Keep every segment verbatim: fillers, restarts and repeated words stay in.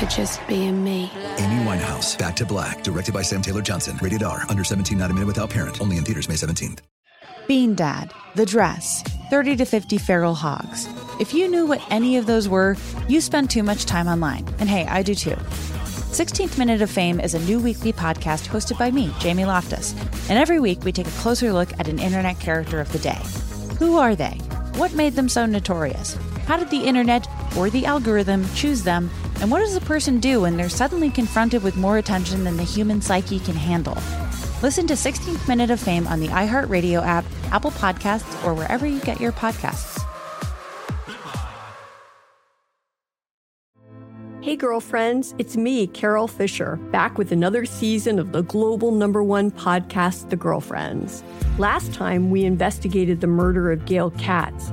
for just being me. Amy Winehouse, Back to Black, directed by Sam Taylor-Johnson. Rated R, under seventeen, not a minute without parent. Only in theaters May seventeenth. Bean Dad, The Dress, thirty to fifty Feral Hogs. If you knew what any of those were, you spend too much time online. And hey, I do too. sixteenth Minute of Fame is a new weekly podcast hosted by me, Jamie Loftus. And every week we take a closer look at an internet character of the day. Who are they? What made them so notorious? How did the internet or the algorithm choose them? And what does a person do when they're suddenly confronted with more attention than the human psyche can handle? Listen to sixteenth Minute of Fame on the iHeartRadio app, Apple Podcasts, or wherever you get your podcasts. Hey, girlfriends, it's me, Carol Fisher, back with another season of the global number one podcast, The Girlfriends. Last time, we investigated the murder of Gail Katz.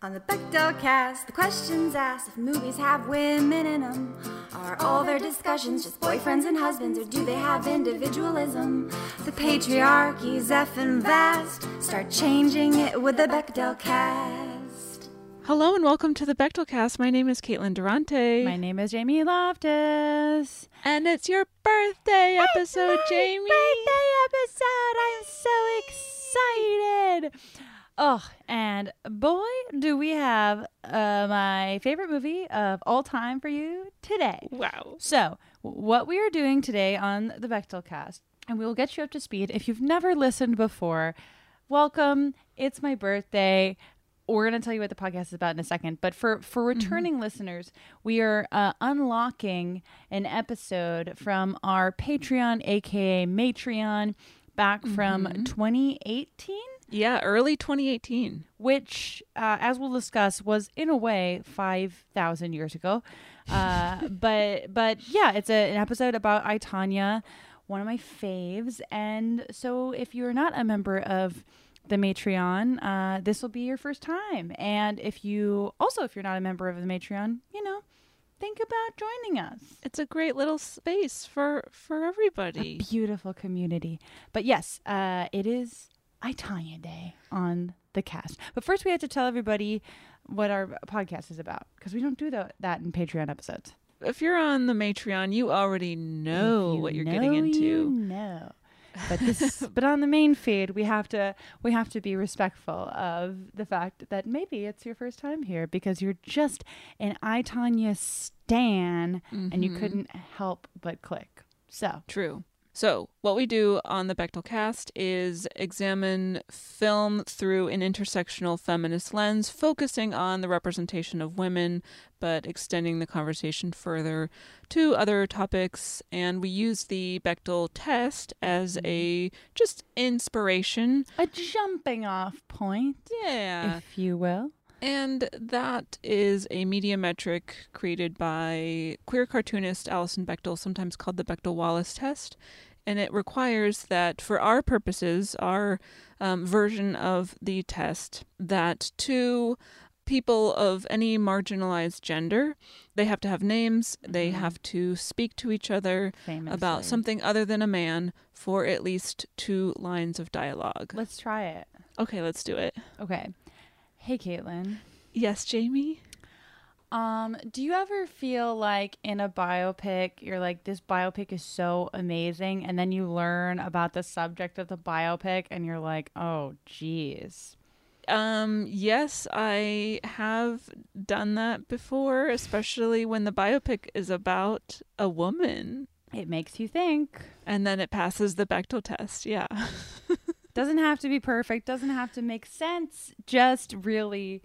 On the Bechdel cast, the questions asked: if movies have women in them, are all their discussions just boyfriends and husbands, or do they have individualism? The patriarchy's effing vast. Start changing it with the Bechdel cast. Hello and welcome to the Bechdel cast. My name is Caitlin Durante. My name is Jamie Loftus. And it's your birthday episode, it's my Jamie. Birthday episode. I'm so excited. Oh, and boy, do we have uh, my favorite movie of all time for you today. Wow. So what we are doing today on the Bechdel cast, and we will get you up to speed. If you've never listened before, welcome. It's my birthday. We're going to tell you what the podcast is about in a second. But for, for returning mm-hmm. listeners, we are uh, unlocking an episode from our Patreon, a k a. Matreon, back from mm-hmm. twenty eighteen. Yeah, early twenty eighteen. Which, uh, as we'll discuss, was in a way five thousand years ago. Uh, but but yeah, it's a, an episode about I, Tonya, one of my faves. And so if you're not a member of the Matreon, uh, this will be your first time. And if you also, if you're not a member of the Matreon, you know, think about joining us. It's a great little space for, for everybody. A beautiful community. But yes, uh, it is I, Tonya Day on the cast. But first we have to tell everybody what our podcast is about, because we don't do the, that in Patreon episodes. If you're on the Matreon, you already know you what you're know, getting into. You know. But this but on the main feed, we have to we have to be respectful of the fact that maybe it's your first time here because you're just an I, Tonya stan mm-hmm. and you couldn't help but click. So, true. So what we do on the Bechdel cast is examine film through an intersectional feminist lens, focusing on the representation of women, but extending the conversation further to other topics. And we use the Bechdel test as a just inspiration. A jumping off point, yeah, if you will. And that is a media metric created by queer cartoonist Alison Bechdel, sometimes called the Bechdel-Wallace test. And it requires that for our purposes, our um, version of the test, that two people of any marginalized gender, they have to have names, mm-hmm. they have to speak to each other Famously. About something other than a man for at least two lines of dialogue. Let's try it. Okay, let's do it. Okay. Hey, Caitlin. Yes, Jamie? Um, do you ever feel like in a biopic, you're like, this biopic is so amazing, and then you learn about the subject of the biopic, and you're like, oh, geez. Um, yes, I have done that before, especially when the biopic is about a woman. It makes you think. And then it passes the Bechdel test, yeah. Doesn't have to be perfect. Doesn't have to make sense. Just really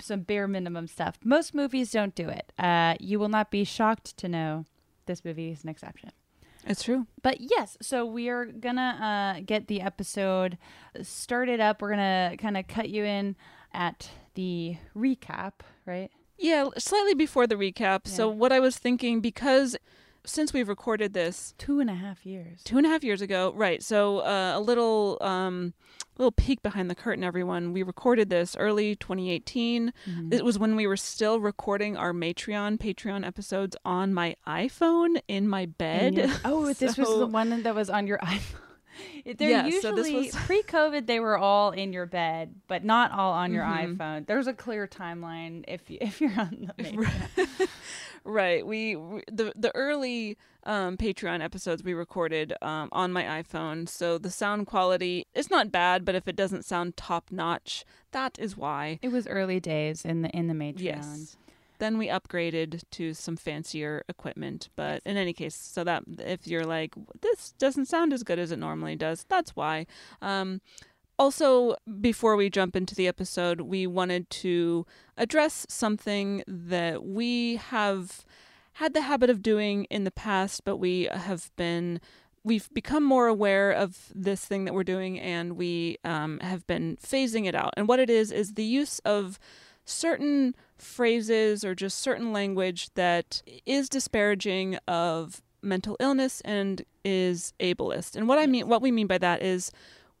some bare minimum stuff. Most movies don't do it. Uh, you will not be shocked to know this movie is an exception. It's true. But yes, so we are going to uh, get the episode started up. We're going to kind of cut you in at the recap, right? Yeah, slightly before the recap. Yeah. So what I was thinking, because since we've recorded this... Two and a half years. Two and a half years ago. Right. So uh, a little um, little peek behind the curtain, everyone. We recorded this early twenty eighteen. Mm-hmm. It was when we were still recording our Matreon, Patreon episodes on my iPhone in my bed. Yeah. Oh, so... this was the one that was on your iPhone. They're yeah, usually, so this was... pre-COVID, they were all in your bed, but not all on your mm-hmm. iPhone. There's a clear timeline if, you, if you're on the Patreon. Right. We, the, the early um, Patreon episodes we recorded um, on my iPhone, so the sound quality is not bad, but if it doesn't sound top-notch, that is why. It was early days in the, in the Matreon. Yes. Then we upgraded to some fancier equipment. But yes. In any case, so that if you're like, this doesn't sound as good as it normally does, that's why. Um, also, before we jump into the episode, we wanted to address something that we have had the habit of doing in the past, but we have been... We've become more aware of this thing that we're doing, and we um, have been phasing it out. And what it is is the use of certain phrases or just certain language that is disparaging of mental illness and is ableist. And what I mean, what we mean by that is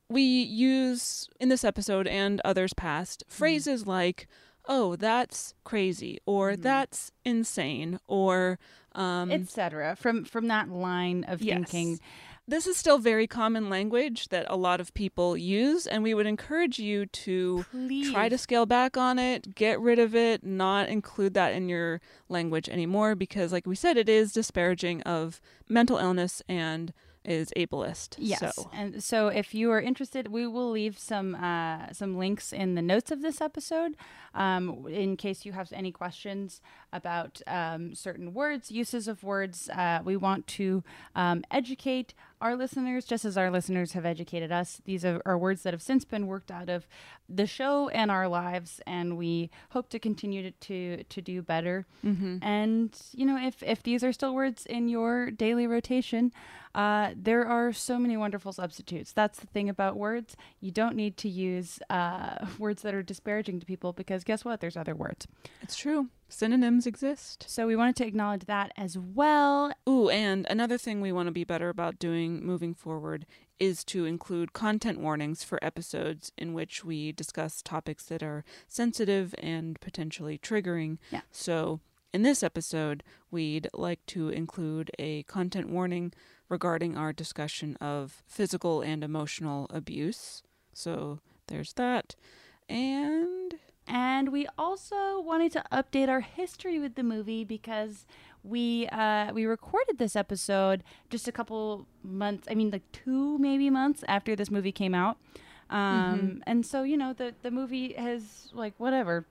we use in this episode and others past phrases mm-hmm. like, oh, that's crazy, or mm-hmm. that's insane, or um, et cetera from from that line of yes. thinking. This is still very common language that a lot of people use, and we would encourage you to Please. try to scale back on it, get rid of it, not include that in your language anymore, because like we said, it is disparaging of mental illness and is ableist. Yes. So. And so if you are interested, we will leave some uh, some links in the notes of this episode um, in case you have any questions about um, certain words, uses of words. Uh, we want to um, educate our listeners, just as our listeners have educated us. These are, are words that have since been worked out of the show and our lives, and we hope to continue to to, to do better. Mm-hmm. And, you know, if, if these are still words in your daily rotation, uh, there are so many wonderful substitutes. That's the thing about words. You don't need to use uh, words that are disparaging to people, because guess what? There's other words. It's true. Synonyms exist. So we wanted to acknowledge that as well. Ooh, and another thing we want to be better about doing moving forward is to include content warnings for episodes in which we discuss topics that are sensitive and potentially triggering. Yeah. So in this episode, we'd like to include a content warning regarding our discussion of physical and emotional abuse. So there's that. And... And we also wanted to update our history with the movie, because we uh, we recorded this episode just a couple months, I mean like two maybe months after this movie came out. Um, mm-hmm. And so, you know, the, the movie has like whatever,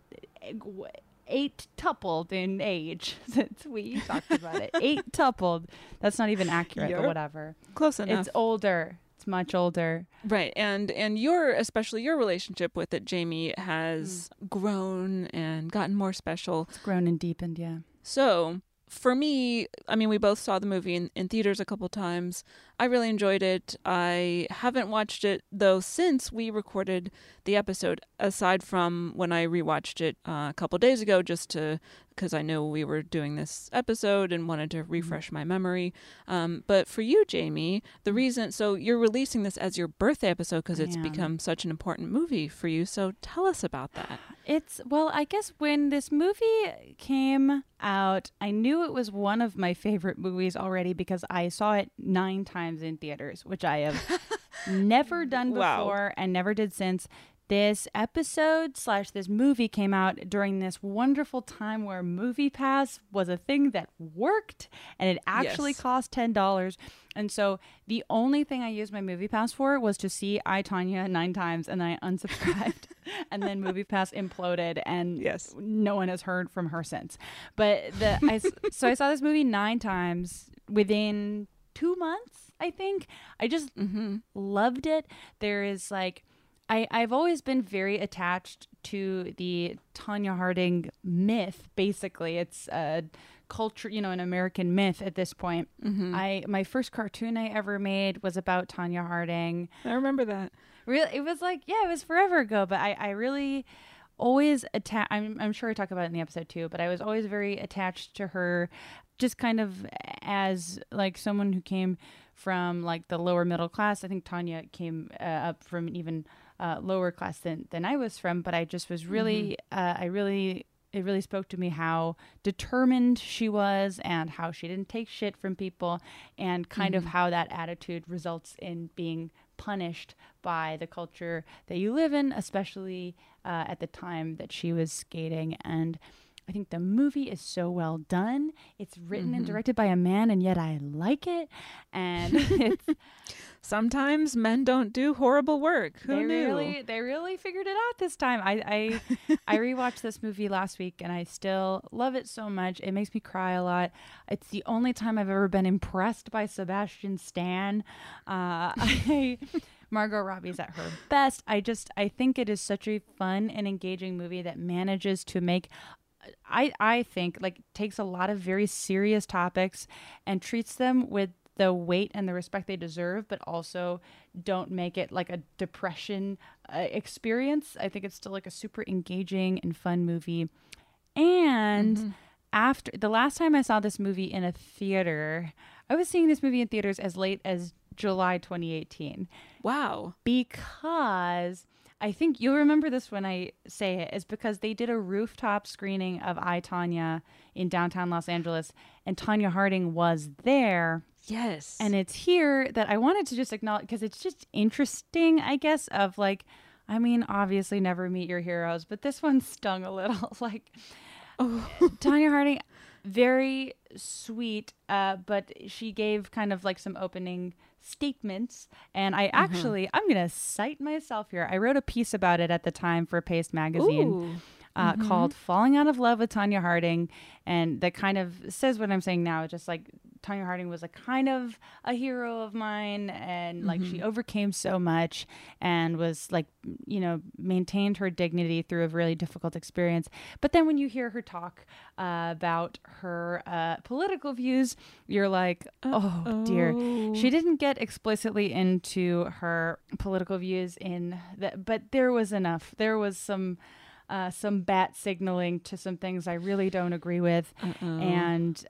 eight tupled in age since we talked about it. Eight tupled. That's not even accurate, You're but whatever. Close enough. It's older. Much older, right? And and your especially your relationship with it, Jamie, has mm. grown and gotten more special. It's grown and deepened, yeah. So for me, I mean, we both saw the movie in, in theaters a couple times. I really enjoyed it. I haven't watched it though since we recorded the episode, aside from when I rewatched it uh, a couple days ago, just to because I knew we were doing this episode and wanted to refresh my memory. Um, but for you, Jamie, the reason so you're releasing this as your birthday episode because it's become such an important movie for you. So tell us about that. It's well, I guess when this movie came out, I knew it was one of my favorite movies already because I saw it nine times in theaters, which I have never done before wow. and never did since. This episode slash this movie came out during this wonderful time where Movie Pass was a thing that worked, and it actually yes. cost ten dollars. And so the only thing I used my Movie Pass for was to see I, Tonya nine times, and I unsubscribed. And then Movie Pass imploded, and yes. no one has heard from her since. But the I, so I saw this movie nine times within two months, I think. I just mm-hmm. loved it. There is like... I, I've always been very attached to the Tonya Harding myth, basically. It's a culture, you know, an American myth at this point. Mm-hmm. I my first cartoon I ever made was about Tonya Harding. I remember that. Really, it was like, yeah, it was forever ago, but I, I really always attached. I'm, I'm sure I talk about it in the episode too, but I was always very attached to her, just kind of as like someone who came from like the lower middle class. I think Tonya came uh, up from an even uh, lower class than, than I was from, but I just was really, mm-hmm. uh, I really, it really spoke to me how determined she was and how she didn't take shit from people and kind mm-hmm. of how that attitude results in being punished by the culture that you live in, especially uh, at the time that she was skating. And I think the movie is so well done. It's written mm-hmm. and directed by a man, and yet I like it. And it's sometimes men don't do horrible work. Who they knew? Really, they really figured it out this time. I I, I rewatched this movie last week, and I still love it so much. It makes me cry a lot. It's the only time I've ever been impressed by Sebastian Stan. Uh, I... Margot Robbie's at her best. I just, I think it is such a fun and engaging movie that manages to make, I, I think, like, takes a lot of very serious topics and treats them with the weight and the respect they deserve, but also don't make it like a depression uh, experience. I think it's still like a super engaging and fun movie. And mm-hmm. after the last time I saw this movie in a theater, I was seeing this movie in theaters as late as July twenty eighteen. Wow. Because I think you'll remember this when I say it, is because they did a rooftop screening of I, Tonya in downtown Los Angeles, and Tonya Harding was there. Yes. And it's here that I wanted to just acknowledge, because it's just interesting, I guess, of like, I mean, obviously never meet your heroes, but this one stung a little. Like, oh. Tonya Harding, very sweet, uh, but she gave kind of like some opening statements, and I actually mm-hmm. I'm gonna cite myself here. I wrote a piece about it at the time for Paste magazine uh, mm-hmm. called Falling Out of Love with Tonya Harding, and that kind of says what I'm saying now. It's just like Tonya Harding was a kind of a hero of mine, and like mm-hmm. she overcame so much and was like, you know, maintained her dignity through a really difficult experience. But then when you hear her talk uh, about her uh, political views, you're like, oh, oh dear. She didn't get explicitly into her political views in that, but there was enough. There was some uh, some bat signaling to some things I really don't agree with. Uh-oh. And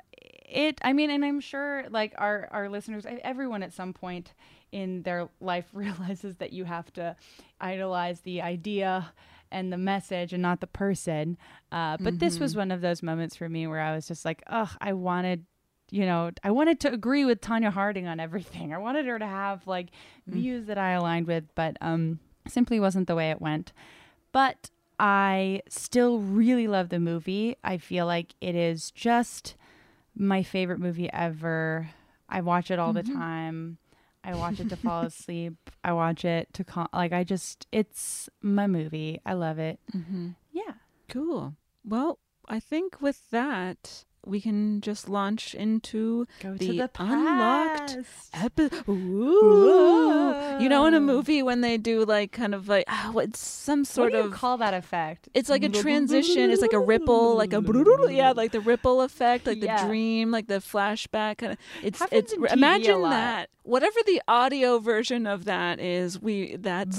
It, I mean, and I'm sure like our, our listeners, everyone at some point in their life realizes that you have to idolize the idea and the message and not the person. Uh, but mm-hmm. this was one of those moments for me where I was just like, oh, I wanted, you know, I wanted to agree with Tonya Harding on everything. I wanted her to have like mm-hmm. views that I aligned with, but um, simply wasn't the way it went. But I still really love the movie. I feel like it is just my favorite movie ever. I watch it all mm-hmm. the time. I watch it to fall asleep. I watch it to call, like, I just, it's my movie. I love it. Mm-hmm. Yeah. Cool. Well, I think with that, we can just launch into Go the, to the unlocked episode. You know, in a movie when they do like kind of like, oh, it's some sort what do you of call that effect. It's like a transition. It's like a ripple, like a yeah, like the ripple effect, like the yeah. dream, like the flashback. Kind of. It's Happens it's in T V imagine a lot. That whatever the audio version of that is, we that's.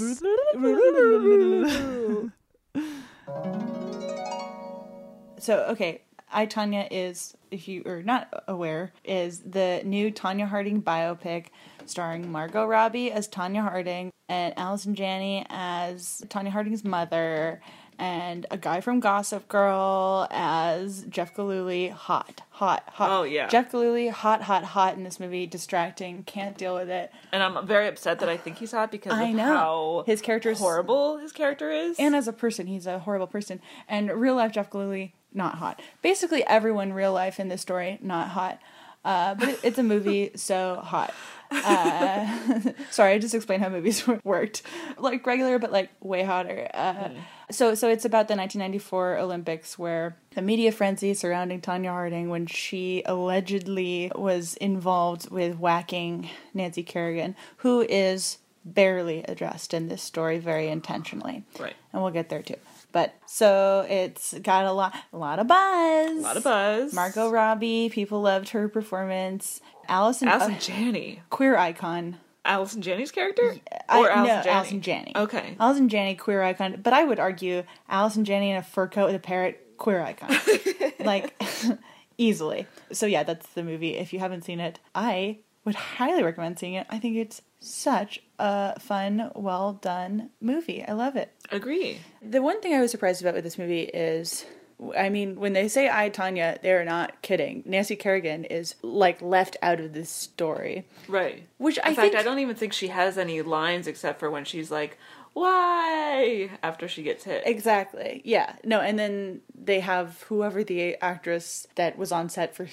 So okay. I, Tonya is, if you are not aware, is the new Tonya Harding biopic starring Margot Robbie as Tonya Harding and Allison Janney as Tonya Harding's mother and a guy from Gossip Girl as Jeff Gillooly. Hot, hot, hot. Oh, yeah. Jeff Gillooly, hot, hot, hot in this movie. Distracting. Can't deal with it. And I'm very upset that I think he's hot because I of know. how his character is horrible his character is. And as a person, he's a horrible person. And real-life Jeff Gillooly, not hot. Basically everyone real life in this story, not hot. Uh, but it, it's a movie, so hot. Uh, sorry, I just explained how movies worked. Like regular, but like way hotter. Uh, mm. So so it's about the nineteen ninety-four Olympics where the media frenzy surrounding Tonya Harding when she allegedly was involved with whacking Nancy Kerrigan, who is barely addressed in this story very intentionally. Right. And we'll get there too. But so it's got a lot, a lot of buzz. A lot of buzz. Margot Robbie, people loved her performance. Allison, Allison uh, Janney, queer icon. Allison Janney's character, or I, Allison no, Janney? Allison Janney. Okay, Allison Janney, queer icon. But I would argue Allison Janney in a fur coat with a parrot, queer icon, like easily. So yeah, that's the movie. If you haven't seen it, I would highly recommend seeing it. I think it's such a fun, well done movie. I love it. Agree. The one thing I was surprised about with this movie is, I mean, when they say I, Tonya, they're not kidding. Nancy Kerrigan is, like, left out of this story. Right. Which I think... In fact, I don't even think she has any lines except for when she's like, why? After she gets hit. Exactly. Yeah. No, and then they have whoever the actress that was on set for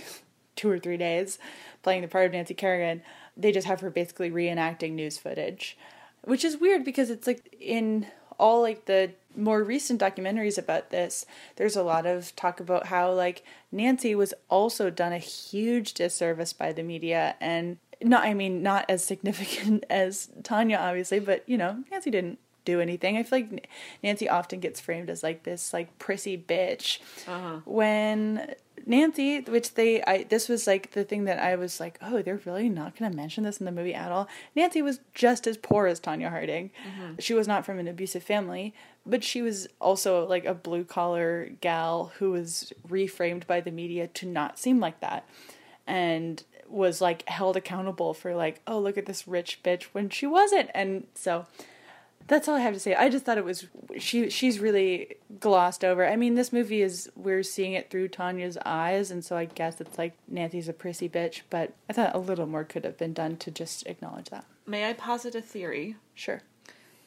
two or three days playing the part of Nancy Kerrigan, they just have her basically reenacting news footage. Which is weird because it's, like, in all, like, the more recent documentaries about this, there's a lot of talk about how, like, Nancy was also done a huge disservice by the media, and not, I mean, not as significant as Tonya, obviously, but, you know, Nancy didn't do anything. I feel like Nancy often gets framed as, like, this, like, prissy bitch. Uh-huh. When Nancy, which they, I, this was, like, the thing that I was like, oh, they're really not going to mention this in the movie at all. Nancy was just as poor as Tonya Harding. Mm-hmm. She was not from an abusive family, but she was also, like, a blue-collar gal who was reframed by the media to not seem like that, and was, like, held accountable for, like, oh, look at this rich bitch, when she wasn't. And so that's all I have to say. I just thought it was, she. she's really glossed over. I mean, this movie is, we're seeing it through Tonya's eyes, and so I guess it's like Nancy's a prissy bitch, but I thought a little more could have been done to just acknowledge that. May I posit a theory? Sure.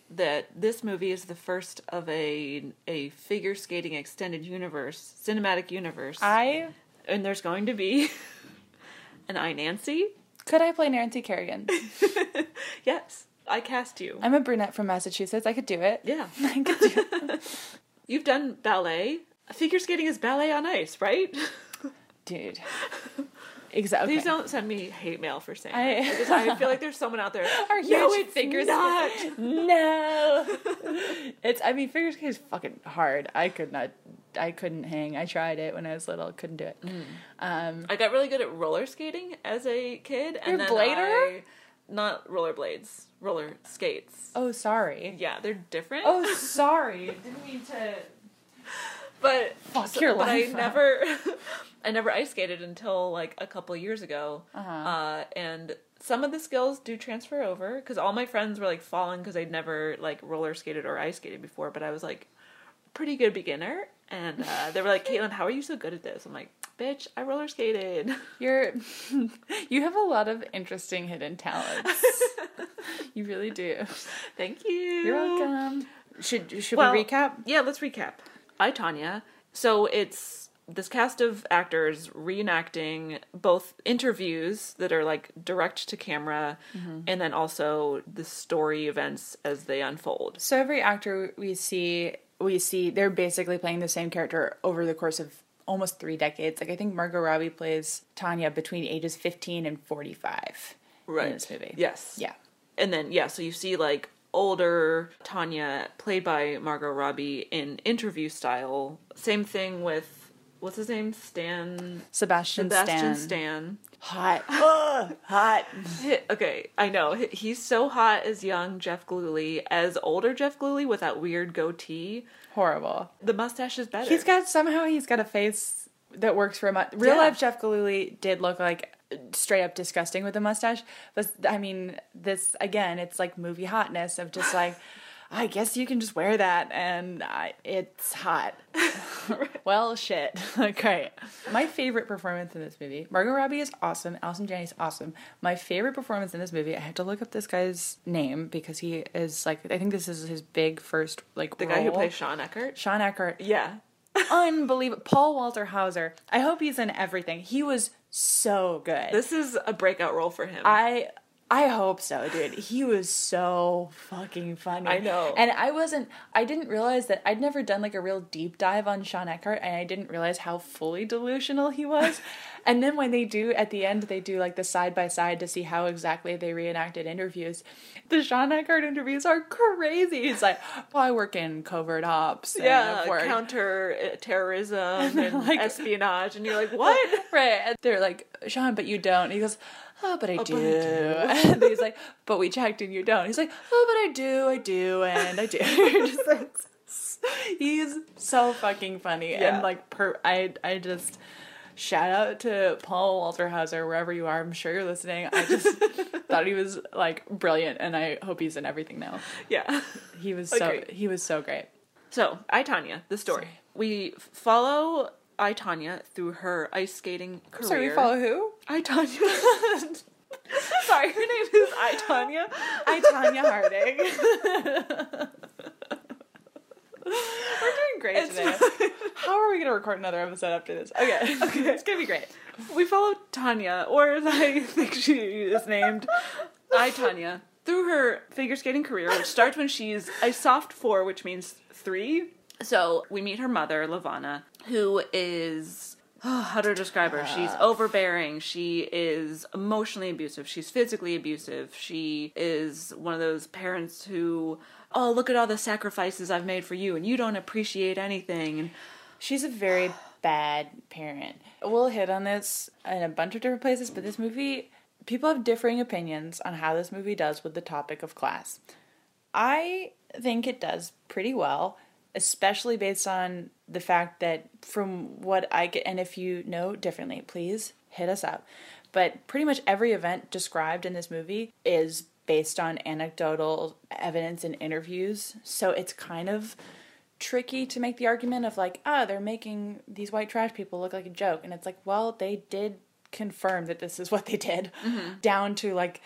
That this movie is the first of a a figure skating extended universe, cinematic universe. I... And there's going to be an I, Nancy. Could I play Nancy Kerrigan? Yes. I cast you. I'm a brunette from Massachusetts. I could do it. Yeah. I could do it. You've done ballet. Figure skating is ballet on ice, right? Dude. Exactly. Please don't send me hate mail for saying I, that. I, just, I feel like there's someone out there. Are you? No, it's figures not. No. It's, I mean, figure skating is fucking hard. I could not, I couldn't hang. I tried it when I was little. Couldn't do it. Mm. Um, I got really good at roller skating as a kid. You're and then a blader? I, Not rollerblades, roller skates. Oh, sorry. Yeah, they're different. Oh, sorry. Didn't mean to. But fuck so, your but life. I never, I never ice skated until like a couple years ago, uh-huh. uh, and some of the skills do transfer over because all my friends were like falling because I'd never like roller skated or ice skated before, but I was like pretty good beginner, and uh, they were like, "Caitlin, how are you so good at this?" I'm like, bitch, I roller skated. You're, you have a lot of interesting hidden talents. You really do. Thank you. You're welcome. Should should well, we recap? Yeah, let's recap. I, Tonya. So it's this cast of actors reenacting both interviews that are like direct to camera, mm-hmm. and then also the story events as they unfold. So every actor we see, we see they're basically playing the same character over the course of almost three decades. Like, I think Margot Robbie plays Tonya between ages fifteen and forty-five right. in this movie. Yes. Yeah. And then, yeah, so you see, like, older Tonya played by Margot Robbie in interview style. Same thing with, what's his name? Stan? Sebastian Stan. Sebastian Stan. Hot. Ugh, hot. Okay, I know. He's so hot as young Jeff Gillooly, as older Jeff Gillooly with that weird goatee. Horrible. The mustache is better. He's got, somehow he's got a face that works for a mustache. Real yeah. life Jeff Gillooly did look like straight up disgusting with a mustache. But, I mean, this, again, it's like movie hotness of just like, I guess you can just wear that and I, it's hot. Well, shit. Okay. My favorite performance in this movie, Margot Robbie is awesome. Allison Janney is awesome. My favorite performance in this movie, I have to look up this guy's name because he is like, I think this is his big first like The role. Guy who plays Shawn Eckardt? Shawn Eckardt. Yeah. Unbelievable. Paul Walter Hauser. I hope he's in everything. He was so good. This is a breakout role for him. I I hope so, dude. He was so fucking funny. I know. And I wasn't, I didn't realize that, I'd never done like a real deep dive on Shawn Eckardt, and I didn't realize how fully delusional he was. And then when they do, at the end, they do like the side-by-side to see how exactly they reenacted interviews. The Shawn Eckardt interviews are crazy. He's like, well, I work in covert ops. And yeah, counter-terrorism and, and like, espionage. And you're like, what? Right. And they're like, Shawn, but you don't. And he goes, oh, but I oh, do. But I do. And he's like, but we checked and you don't. He's like, oh, but I do, I do, and I do. Just like, he's so fucking funny. Yeah. And like, per- I, I just, shout out to Paul Walter Hauser, wherever you are. I'm sure you're listening. I just thought he was like brilliant, and I hope he's in everything now. Yeah. He was so, okay. he was so great. So, I, Tonya, the story. Sorry. We follow I, Tonya, through her ice skating career. Sorry, we follow who? I, Tonya. Sorry, her name is I, Tonya. I, Tonya Harding. We're doing great it's today. Fun. How are we going to record another episode after this? Okay. Okay. It's going to be great. We follow Tonya, or as I think she is named, I, Tonya, through her figure skating career, which starts when she's a soft four, which means three. So we meet her mother, LaVona, who is, oh, how to describe her? She's overbearing. She is emotionally abusive. She's physically abusive. She is one of those parents who, oh, look at all the sacrifices I've made for you, and you don't appreciate anything. And she's a very bad parent. We'll hit on this in a bunch of different places, but this movie, people have differing opinions on how this movie does with the topic of class. I think it does pretty well, especially based on the fact that from what I get, and if you know differently, please hit us up. But pretty much every event described in this movie is based on anecdotal evidence and interviews. So it's kind of tricky to make the argument of like, ah, oh, they're making these white trash people look like a joke. And it's like, well, they did confirm that this is what they did. Mm-hmm. Down to like,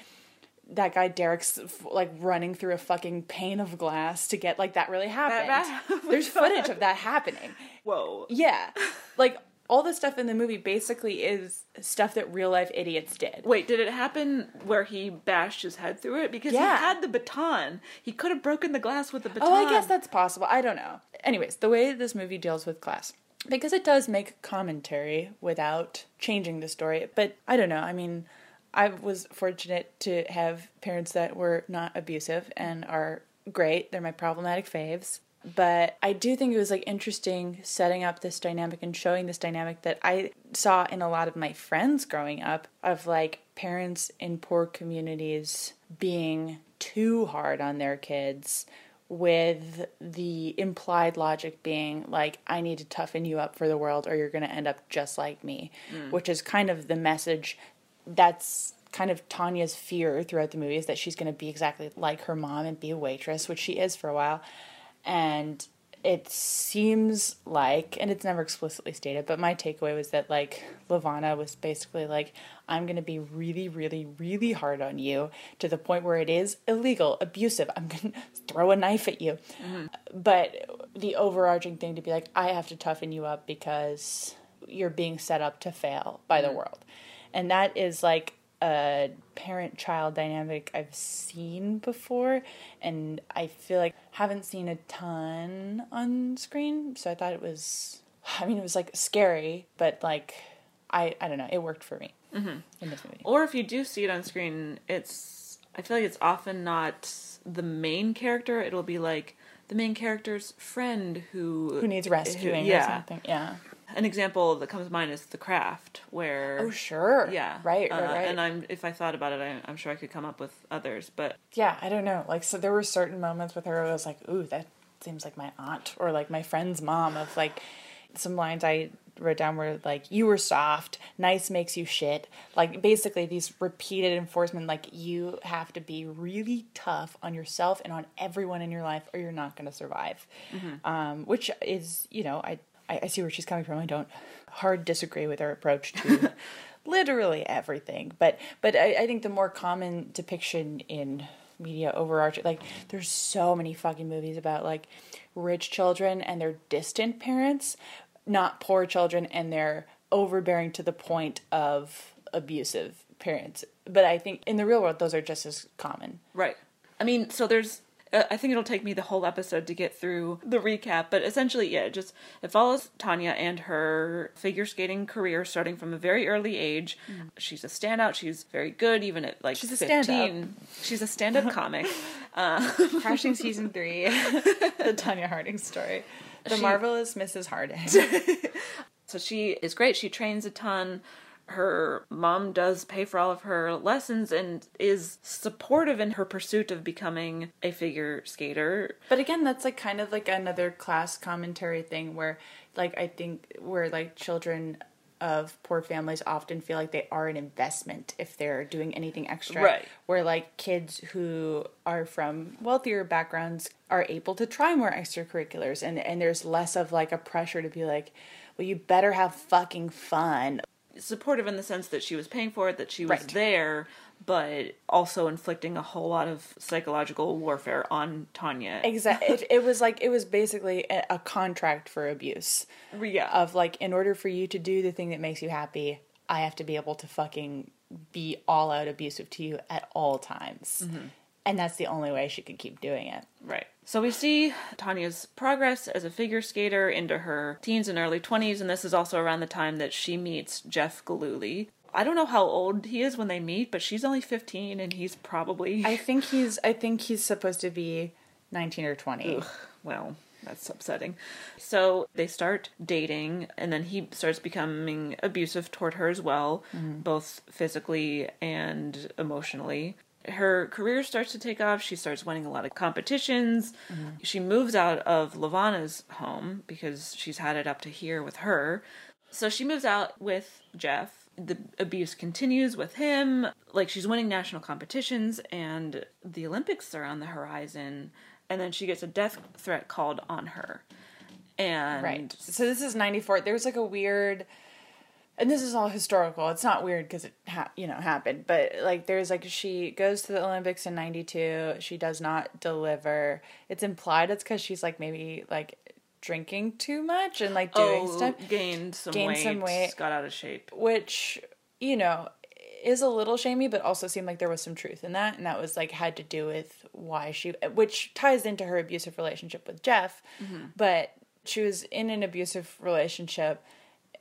that guy Derek's like running through a fucking pane of glass to get like, that really happened. That, that, There's footage of that happening. Whoa. Yeah. Like all the stuff in the movie basically is stuff that real life idiots did. Wait, did it happen where he bashed his head through it? Because yeah. He had the baton. He could have broken the glass with the baton. Oh, I guess that's possible. I don't know. Anyways, the way this movie deals with class, because it does make commentary without changing the story. But I don't know. I mean, I was fortunate to have parents that were not abusive and are great. They're my problematic faves. But I do think it was like interesting setting up this dynamic and showing this dynamic that I saw in a lot of my friends growing up, of like parents in poor communities being too hard on their kids, with the implied logic being like, I need to toughen you up for the world or you're going to end up just like me, mm. which is kind of the message. That's kind of Tonya's fear throughout the movie, is that she's going to be exactly like her mom and be a waitress, which she is for a while. And it seems like, and it's never explicitly stated, but my takeaway was that, like, LaVona was basically like, I'm going to be really, really, really hard on you to the point where it is illegal, abusive. I'm going to throw a knife at you. Mm-hmm. But the overarching thing to be like, I have to toughen you up because you're being set up to fail by mm-hmm. the world. And that is like a parent-child dynamic I've seen before, and I feel like haven't seen a ton on screen. So I thought it was, I mean, it was like scary, but like, I, I don't know, it worked for me mm-hmm. in this movie. Or if you do see it on screen, it's, I feel like it's often not the main character. It'll be like the main character's friend who... Who needs rescuing who, yeah. or something. Yeah. An example that comes to mind is The Craft, where... Oh, sure. Yeah. Right, right, uh, right. And I'm, if I thought about it, I, I'm sure I could come up with others, but... Yeah, I don't know. Like, so there were certain moments with her where I was like, ooh, that seems like my aunt, or like my friend's mom, of like, some lines I wrote down were like, you were soft, nice makes you shit. Like, basically these repeated enforcement, like, you have to be really tough on yourself and on everyone in your life, or you're not going to survive. Mm-hmm. Um, which is, you know, I... I see where she's coming from. I don't hard disagree with her approach to literally everything. But but I, I think the more common depiction in media overarching, like there's so many fucking movies about like rich children and their distant parents, not poor children and their overbearing to the point of abusive parents. But I think in the real world, those are just as common. Right. I mean, so there's... I think it'll take me the whole episode to get through the recap, but essentially, yeah, it just it follows Tonya and her figure skating career starting from a very early age. Mm. She's a standout. She's very good, even at like she's fifteen. A stand-up. She's a stand-up comic. Uh, Crashing season three, the Tonya Harding story, the she, marvelous Missus Harding. So she is great. She trains a ton. Her mom does pay for all of her lessons and is supportive in her pursuit of becoming a figure skater. But again, that's like kind of like another class commentary thing where, like, I think where like children of poor families often feel like they are an investment if they're doing anything extra. Right. Where like kids who are from wealthier backgrounds are able to try more extracurriculars and, and there's less of like a pressure to be like, well, you better have fucking fun. Supportive in the sense that she was paying for it, that she was right. there, but also inflicting a whole lot of psychological warfare on Tonya. Exactly. it, it was like, it was basically a, a contract for abuse. Yeah. Of like, in order for you to do the thing that makes you happy, I have to be able to fucking be all out abusive to you at all times. Mm-hmm. And that's the only way she could keep doing it. Right. So we see Tonya's progress as a figure skater into her teens and early twenties, and this is also around the time that she meets Jeff Gillooly. I don't know how old he is when they meet, but she's only fifteen, and he's probably... I think he's I think he's supposed to be nineteen or twenty. Ugh, well, that's upsetting. So they start dating, and then he starts becoming abusive toward her as well, mm-hmm. both physically and emotionally. Her career starts to take off. She starts winning a lot of competitions. Mm-hmm. She moves out of LaVona's home because she's had it up to here with her. So she moves out with Jeff. The abuse continues with him. Like, she's winning national competitions and the Olympics are on the horizon. And then she gets a death threat called on her. And right. So this is ninety-four. There's like a weird... And this is all historical. It's not weird because it, ha- you know, happened. But, like, there's, like, she goes to the Olympics in ninety-two. She does not deliver. It's implied it's because she's, like, maybe, like, drinking too much and, like, doing oh, stuff. gained some gained weight. some weight. Got out of shape. Which, you know, is a little shamey, but also seemed like there was some truth in that. And that was, like, had to do with why she... Which ties into her abusive relationship with Jeff. Mm-hmm. But she was in an abusive relationship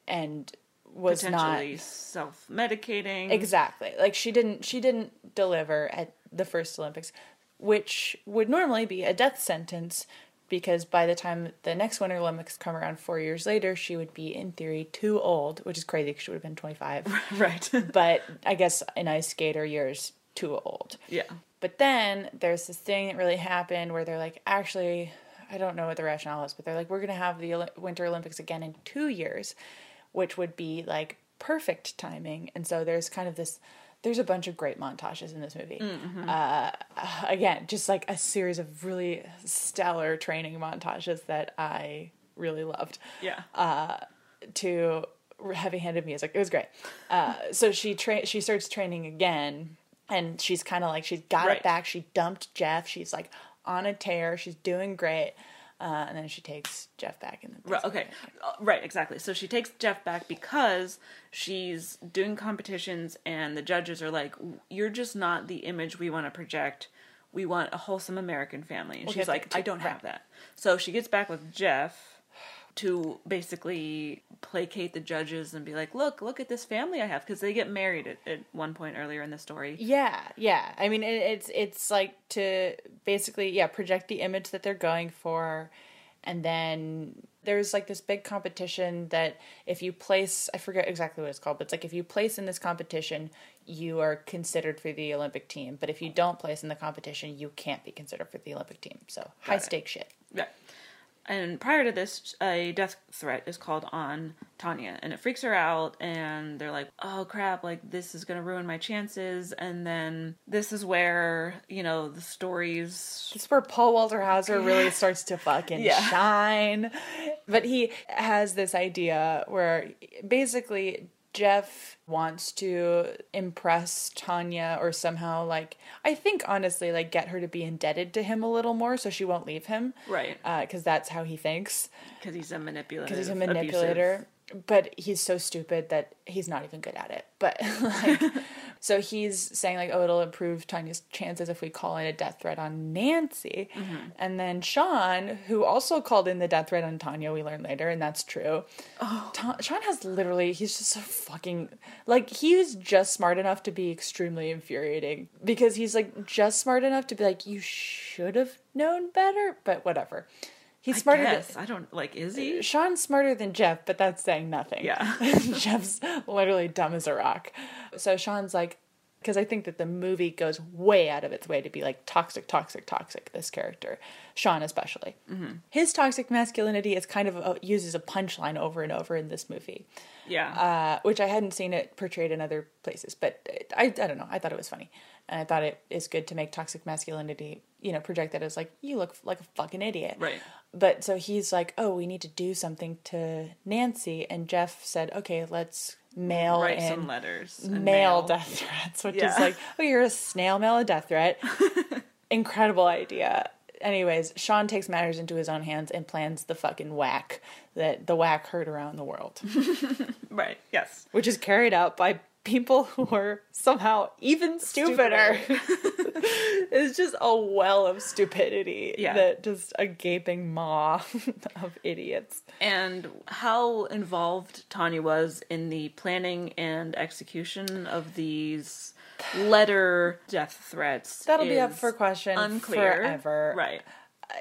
and... was potentially not self-medicating. Exactly. Like she didn't she didn't deliver at the first Olympics, which would normally be a death sentence because by the time the next Winter Olympics come around four years later, she would be in theory too old, which is crazy because she would have been twenty-five. Right. But I guess in ice skater years, too old. Yeah. But then there's this thing that really happened where they're like, actually, I don't know what the rationale is, but they're like, we're going to have the Oli- Winter Olympics again in two years. Which would be, like, perfect timing. And so there's kind of this... There's a bunch of great montages in this movie. Mm-hmm. Uh, again, just, like, a series of really stellar training montages that I really loved. Yeah. Uh, to heavy-handed music. It was great. Uh, so she tra- she starts training again, and she's kind of, like, she's got right. it back. She dumped Jeff. She's, like, on a tear. She's doing great. Uh, and then she takes Jeff back. And then right, okay, back. Right, exactly. So she takes Jeff back because she's doing competitions and the judges are like, you're just not the image we want to project. We want a wholesome American family. And well, she's Jeff, like, I don't right. have that. So she gets back with Jeff to basically placate the judges and be like, look, look at this family I have. Because they get married at, at one point earlier in the story. Yeah, yeah. I mean, it, it's it's like to basically, yeah, project the image that they're going for. And then there's like this big competition that if you place, I forget exactly what it's called, but it's like if you place in this competition, you are considered for the Olympic team. But if you don't place in the competition, you can't be considered for the Olympic team. So high stake shit. Yeah. And prior to this, a death threat is called on Tonya, and it freaks her out, and they're like, oh, crap, like, this is going to ruin my chances, and then this is where, you know, the stories... This is where Paul Walter Hauser really starts to fucking yeah. shine. But he has this idea where, basically... Jeff wants to impress Tonya or somehow, like, I think, honestly, like, get her to be indebted to him a little more so she won't leave him. Right. Because uh, that's how he thinks. Because he's a manipulator. Because he's a manipulator. Abusive. But he's so stupid that he's not even good at it. But, like, So he's saying, like, oh, it'll improve Tonya's chances if we call in a death threat on Nancy. Mm-hmm. And then Shawn, who also called in the death threat on Tonya, we learn later, and that's true. Oh. Ta- Shawn has literally, he's just so fucking, like, he was just smart enough to be extremely infuriating. Because he's, like, just smart enough to be like, you should have known better, but whatever. He's I smarter guess. Than... I don't... Like, is he? Shawn's smarter than Jeff, but that's saying nothing. Yeah. Jeff's literally dumb as a rock. So Shawn's like... Because I think that the movie goes way out of its way to be like toxic, toxic, toxic, this character. Shawn especially. Mm-hmm. His toxic masculinity is kind of a, uses a punchline over and over in this movie. Yeah. Uh, which I hadn't seen it portrayed in other places. But it, I, I don't know. I thought it was funny. And I thought it is good to make toxic masculinity, you know, project that as like, you look like a fucking idiot. Right. But so he's like, oh, we need to do something to Nancy. And Jeff said, okay, let's... mail Write and some letters and mail, mail death threats, which yeah. is like, oh, you're a snail mail a death threat. Incredible idea. Anyways, Shawn takes matters into his own hands and plans the fucking whack that the whack heard around the world. Right. Yes. Which is carried out by people who are somehow even stupider. stupider. It's just a well of stupidity. Yeah. That just a gaping maw of idiots. And how involved Tonya was in the planning and execution of these letter death threats. That'll be up for question unclear. Forever. Right.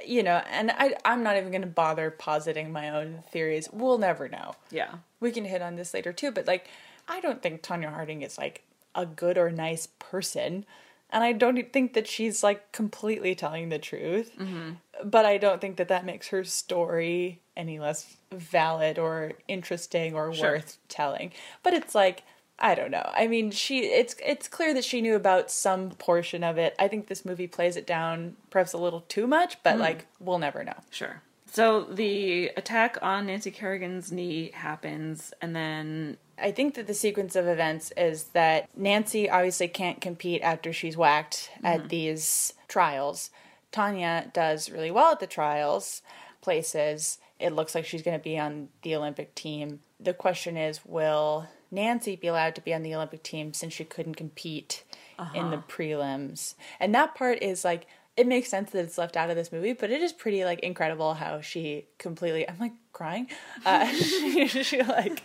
You know, and I, I'm not even going to bother positing my own theories. We'll never know. Yeah. We can hit on this later too, but like, I don't think Tonya Harding is, like, a good or nice person. And I don't think that she's, like, completely telling the truth. Mm-hmm. But I don't think that that makes her story any less valid or interesting or sure. worth telling. But it's, like, I don't know. I mean, she it's it's clear that she knew about some portion of it. I think this movie plays it down perhaps a little too much, but, mm. like, we'll never know. Sure. So the attack on Nancy Kerrigan's knee happens, and then... I think that the sequence of events is that Nancy obviously can't compete after she's whacked mm-hmm. at these trials. Tonya does really well at the trials, places. It looks like she's going to be on the Olympic team. The question is, will Nancy be allowed to be on the Olympic team since she couldn't compete uh-huh. in the prelims? And that part is like... It makes sense that it's left out of this movie, but it is pretty, like, incredible how she completely... I'm, like, crying. Uh, she, she, like,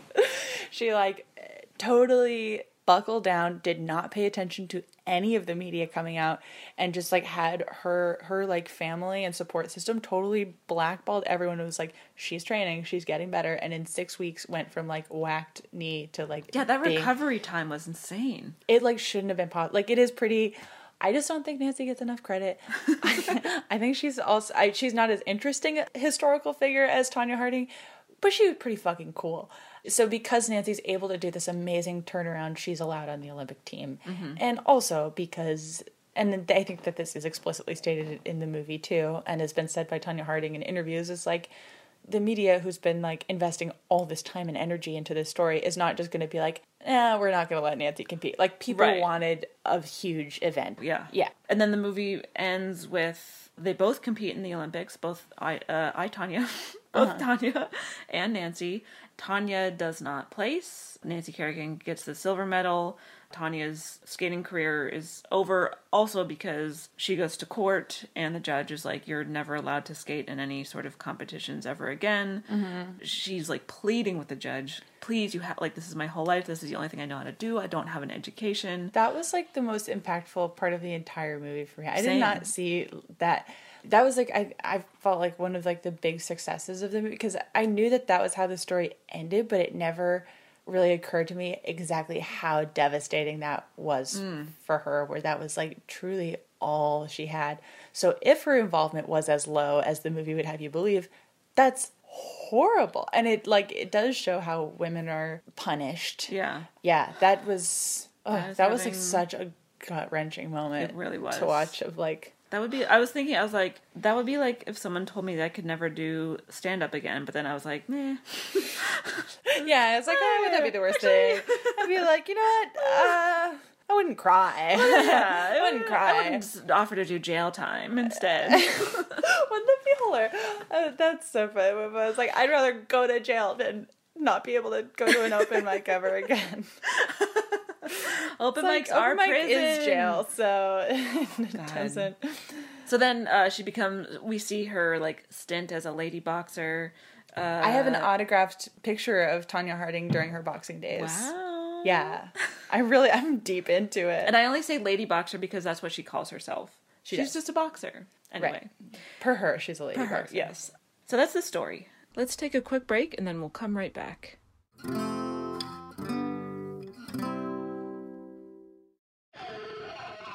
she, like, totally buckled down, did not pay attention to any of the media coming out, and just, like, had her, her like, family and support system totally blackballed everyone. It was like, she's training, she's getting better, and in six weeks went from, like, whacked knee to, like... Yeah, that being, recovery time was insane. It, like, shouldn't have been possible. Like, it is pretty... I just don't think Nancy gets enough credit. I, I think she's also I, she's not as interesting a historical figure as Tonya Harding, but she was pretty fucking cool. So because Nancy's able to do this amazing turnaround, she's allowed on the Olympic team. Mm-hmm. And also because, and I think that this is explicitly stated in the movie too, and has been said by Tonya Harding in interviews, is like, the media who's been, like, investing all this time and energy into this story is not just going to be like, eh, we're not going to let Nancy compete. Like, people right. wanted a huge event. Yeah. Yeah. And then the movie ends with they both compete in the Olympics, both I, uh, I Tonya, both uh-huh. Tonya and Nancy. Tonya does not place. Nancy Kerrigan gets the silver medal. Tonya's skating career is over also because she goes to court and the judge is like, you're never allowed to skate in any sort of competitions ever again. Mm-hmm. She's like pleading with the judge, please, you have, like, this is my whole life. This is the only thing I know how to do. I don't have an education. That was like the most impactful part of the entire movie for me. I Same. Did not see that. That was like, I I felt like one of like the big successes of the movie because I knew that that was how the story ended, but it never... really occurred to me exactly how devastating that was mm. for her, where that was like truly all she had. So if her involvement was as low as the movie would have you believe, that's horrible. And it like it does show how women are punished. Yeah. Yeah, that was oh, that having... was like such a gut-wrenching moment. It really was. To watch of like That would be, I was thinking, I was like, that would be like if someone told me that I could never do stand-up again, but then I was like, meh. Yeah, it's like, oh, would that be the worst thing? I'd be like, you know what, uh, I wouldn't cry. Well, yeah, I wouldn't cry. I wouldn't offer to do jail time instead. Wouldn't that be hilarious? Uh, that's so funny. I was like, I'd rather go to jail than not be able to go to an open mic ever again. Open mics like, are open prison. Mic is jail, so it God. doesn't. So then uh, she becomes. We see her like stint as a lady boxer. Uh, I have an autographed picture of Tonya Harding during her boxing days. Wow. Yeah, I really I'm deep into it. And I only say lady boxer because that's what she calls herself. She she's does. just a boxer anyway. Right. Per her, she's a lady per boxer. Her, yes. So that's the story. Let's take a quick break and then we'll come right back.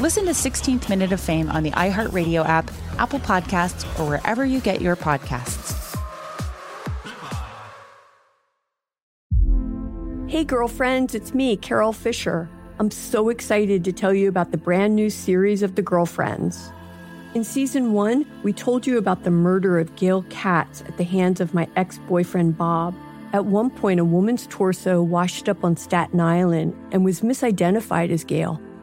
Listen to sixteenth Minute of Fame on the iHeartRadio app, Apple Podcasts, or wherever you get your podcasts. Hey, girlfriends, it's me, Carol Fisher. I'm so excited to tell you about the brand new series of The Girlfriends. In season one, we told you about the murder of Gail Katz at the hands of my ex-boyfriend, Bob. At one point, a woman's torso washed up on Staten Island and was misidentified as Gail.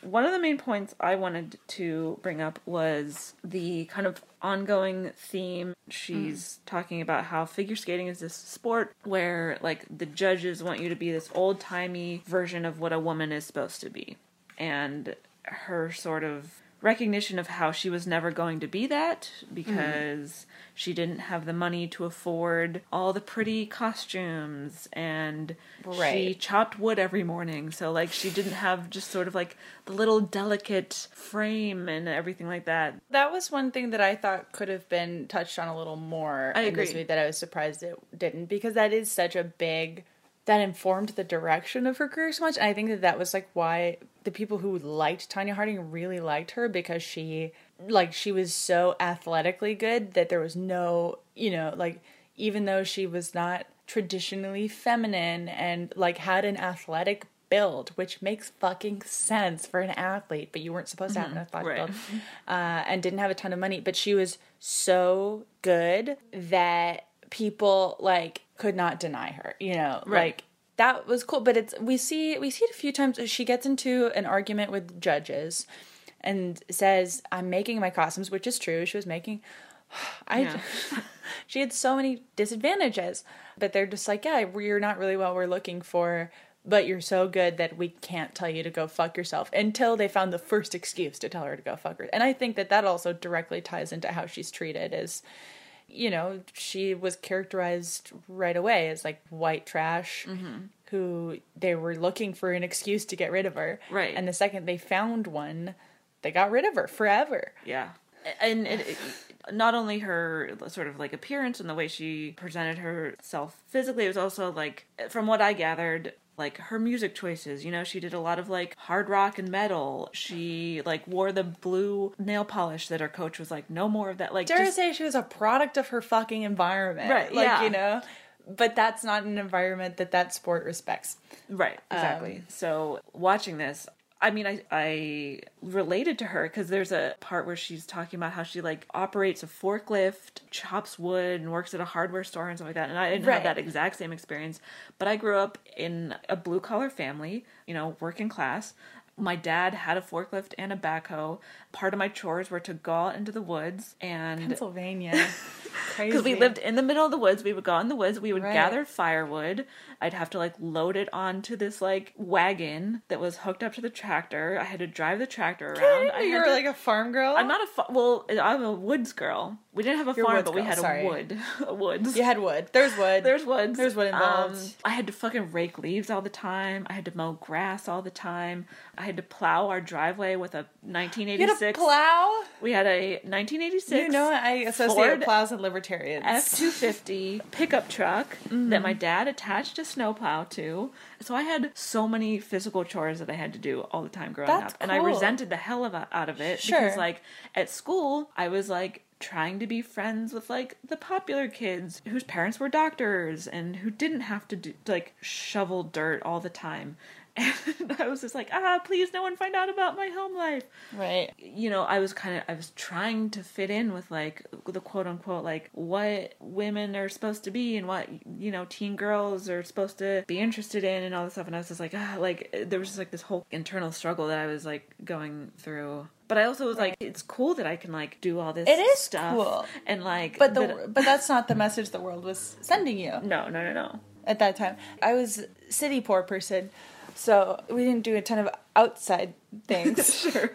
One of the main points I wanted to bring up was the kind of ongoing theme. She's mm. talking about how figure skating is this sport where, like, the judges want you to be this old-timey version of what a woman is supposed to be. And her sort of recognition of how she was never going to be that because mm. she didn't have the money to afford all the pretty costumes and right. she chopped wood every morning. So, like, she didn't have just sort of like the little delicate frame and everything like that. That was one thing that I thought could have been touched on a little more. I in agree. This movie that I was surprised it didn't, because that is such a big... that informed the direction of her career so much. And I think that that was, like, why the people who liked Tonya Harding really liked her, because she, like, she was so athletically good that there was no, you know, like, even though she was not traditionally feminine and, like, had an athletic build, which makes fucking sense for an athlete, but you weren't supposed to have mm-hmm. enough body right. build, uh, and didn't have a ton of money. But she was so good that people, like, could not deny her, you know, right. like, that was cool. But it's, we see, we see it a few times. She gets into an argument with judges and says, I'm making my costumes, which is true. She was making, I, yeah. she had so many disadvantages, but they're just like, yeah, you're not really what we're looking for, but you're so good that we can't tell you to go fuck yourself, until they found the first excuse to tell her to go fuck her. And I think that that also directly ties into how she's treated, as, you know, she was characterized right away as, like, white trash mm-hmm. who they were looking for an excuse to get rid of her. Right. And the second they found one, they got rid of her forever. Yeah. And it, it, not only her sort of, like, appearance and the way she presented herself physically, it was also, like, from what I gathered, like, her music choices. You know, she did a lot of, like, hard rock and metal. She, like, wore the blue nail polish that her coach was like, no more of that. Like, dare just... I say she was a product of her fucking environment. Right, like, yeah. you know? But that's not an environment that that sport respects. Right, exactly. Um, so watching this, I mean, I, I related to her, because there's a part where she's talking about how she, like, operates a forklift, chops wood, and works at a hardware store and stuff like that. And I didn't right. have that exact same experience. But I grew up in a blue-collar family, you know, working class. My dad had a forklift and a backhoe. Part of my chores were to go out into the woods and... Pennsylvania. Crazy. Because we lived in the middle of the woods. We would go out in the woods. We would right. gather firewood. I'd have to, like, load it onto this, like, wagon that was hooked up to the tractor. I had to drive the tractor around. I you were, to... like, a farm girl? I'm not a... Fa- well, I'm a woods girl. We didn't have a You're farm, but we girl. had Sorry. a wood. a woods. You had wood. There's wood. There's woods. There's wood involved. Um, I had to fucking rake leaves all the time. I had to mow grass all the time. I had to plow our driveway with a nineteen eighty-six... You had a plow? We had a nineteen eighty-six... You know, I associate Ford plows with libertarians. F two fifty pickup truck mm-hmm. that my dad attached a snowplow to. So I had so many physical chores that I had to do all the time growing That's up. Cool. And I resented the hell of, out of it. Sure. Because, like, at school, I was, like... trying to be friends with, like, the popular kids whose parents were doctors and who didn't have to, do, like, shovel dirt all the time. And I was just like, ah, please no one find out about my home life. Right. You know, I was kind of, I was trying to fit in with, like, the quote unquote, like, what women are supposed to be and what, you know, teen girls are supposed to be interested in and all this stuff. And I was just like, ah, like, there was just, like, this whole internal struggle that I was, like, going through. But I also was like, it's cool that I can, like, do all this stuff. It is stuff cool. And, like... But, the, that, but that's not the message the world was sending you. No, no, no, no. At that time. I was a city poor person, so we didn't do a ton of outside things. Sure.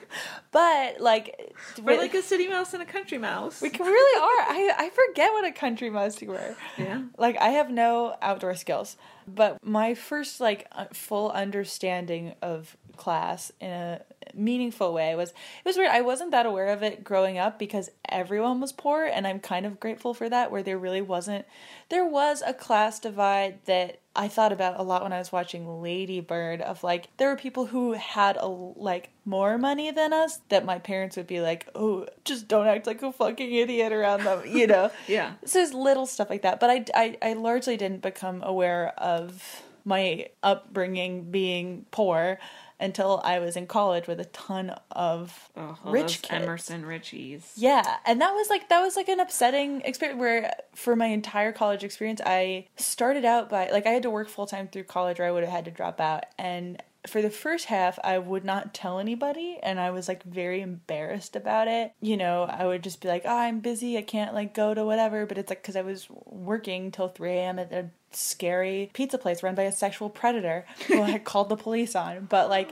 But, like... We're like a city mouse and a country mouse. We really are. I, I forget what a country mouse you were. Yeah. Like, I have no outdoor skills. But my first, like, full understanding of class in a meaningful way was, it was weird. I wasn't that aware of it growing up because everyone was poor, and I'm kind of grateful for that, where there really wasn't, there was a class divide that I thought about a lot when I was watching Lady Bird, of, like, there were people who had a, like, more money than us that my parents would be like, oh, just don't act like a fucking idiot around them, you know? Yeah. So there's little stuff like that, but I, I, I largely didn't become aware of my upbringing being poor until I was in college with a ton of oh, well, rich kids. Emerson Richies. Yeah. And that was like, that was like an upsetting experience where for my entire college experience, I started out by, like, I had to work full time through college or I would have had to drop out. And for the first half, I would not tell anybody. And I was, like, very embarrassed about it. You know, I would just be like, oh, I'm busy. I can't, like, go to whatever. But it's like, because I was working till three a.m. at a scary pizza place run by a sexual predator who I called the police on. But, like,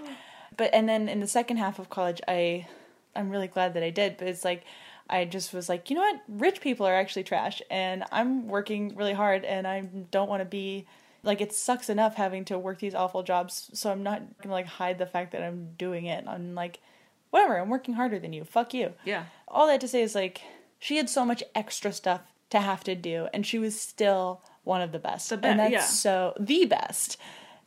but, and then in the second half of college, I, I'm really glad that I did. But it's like, I just was like, you know what? Rich people are actually trash. And I'm working really hard. And I don't want to be... Like, it sucks enough having to work these awful jobs, so I'm not going to, like, hide the fact that I'm doing it. I'm like, whatever, I'm working harder than you. Fuck you. Yeah. All that to say is, like, she had so much extra stuff to have to do, and she was still one of the best. The best, and that's yeah. so, the best.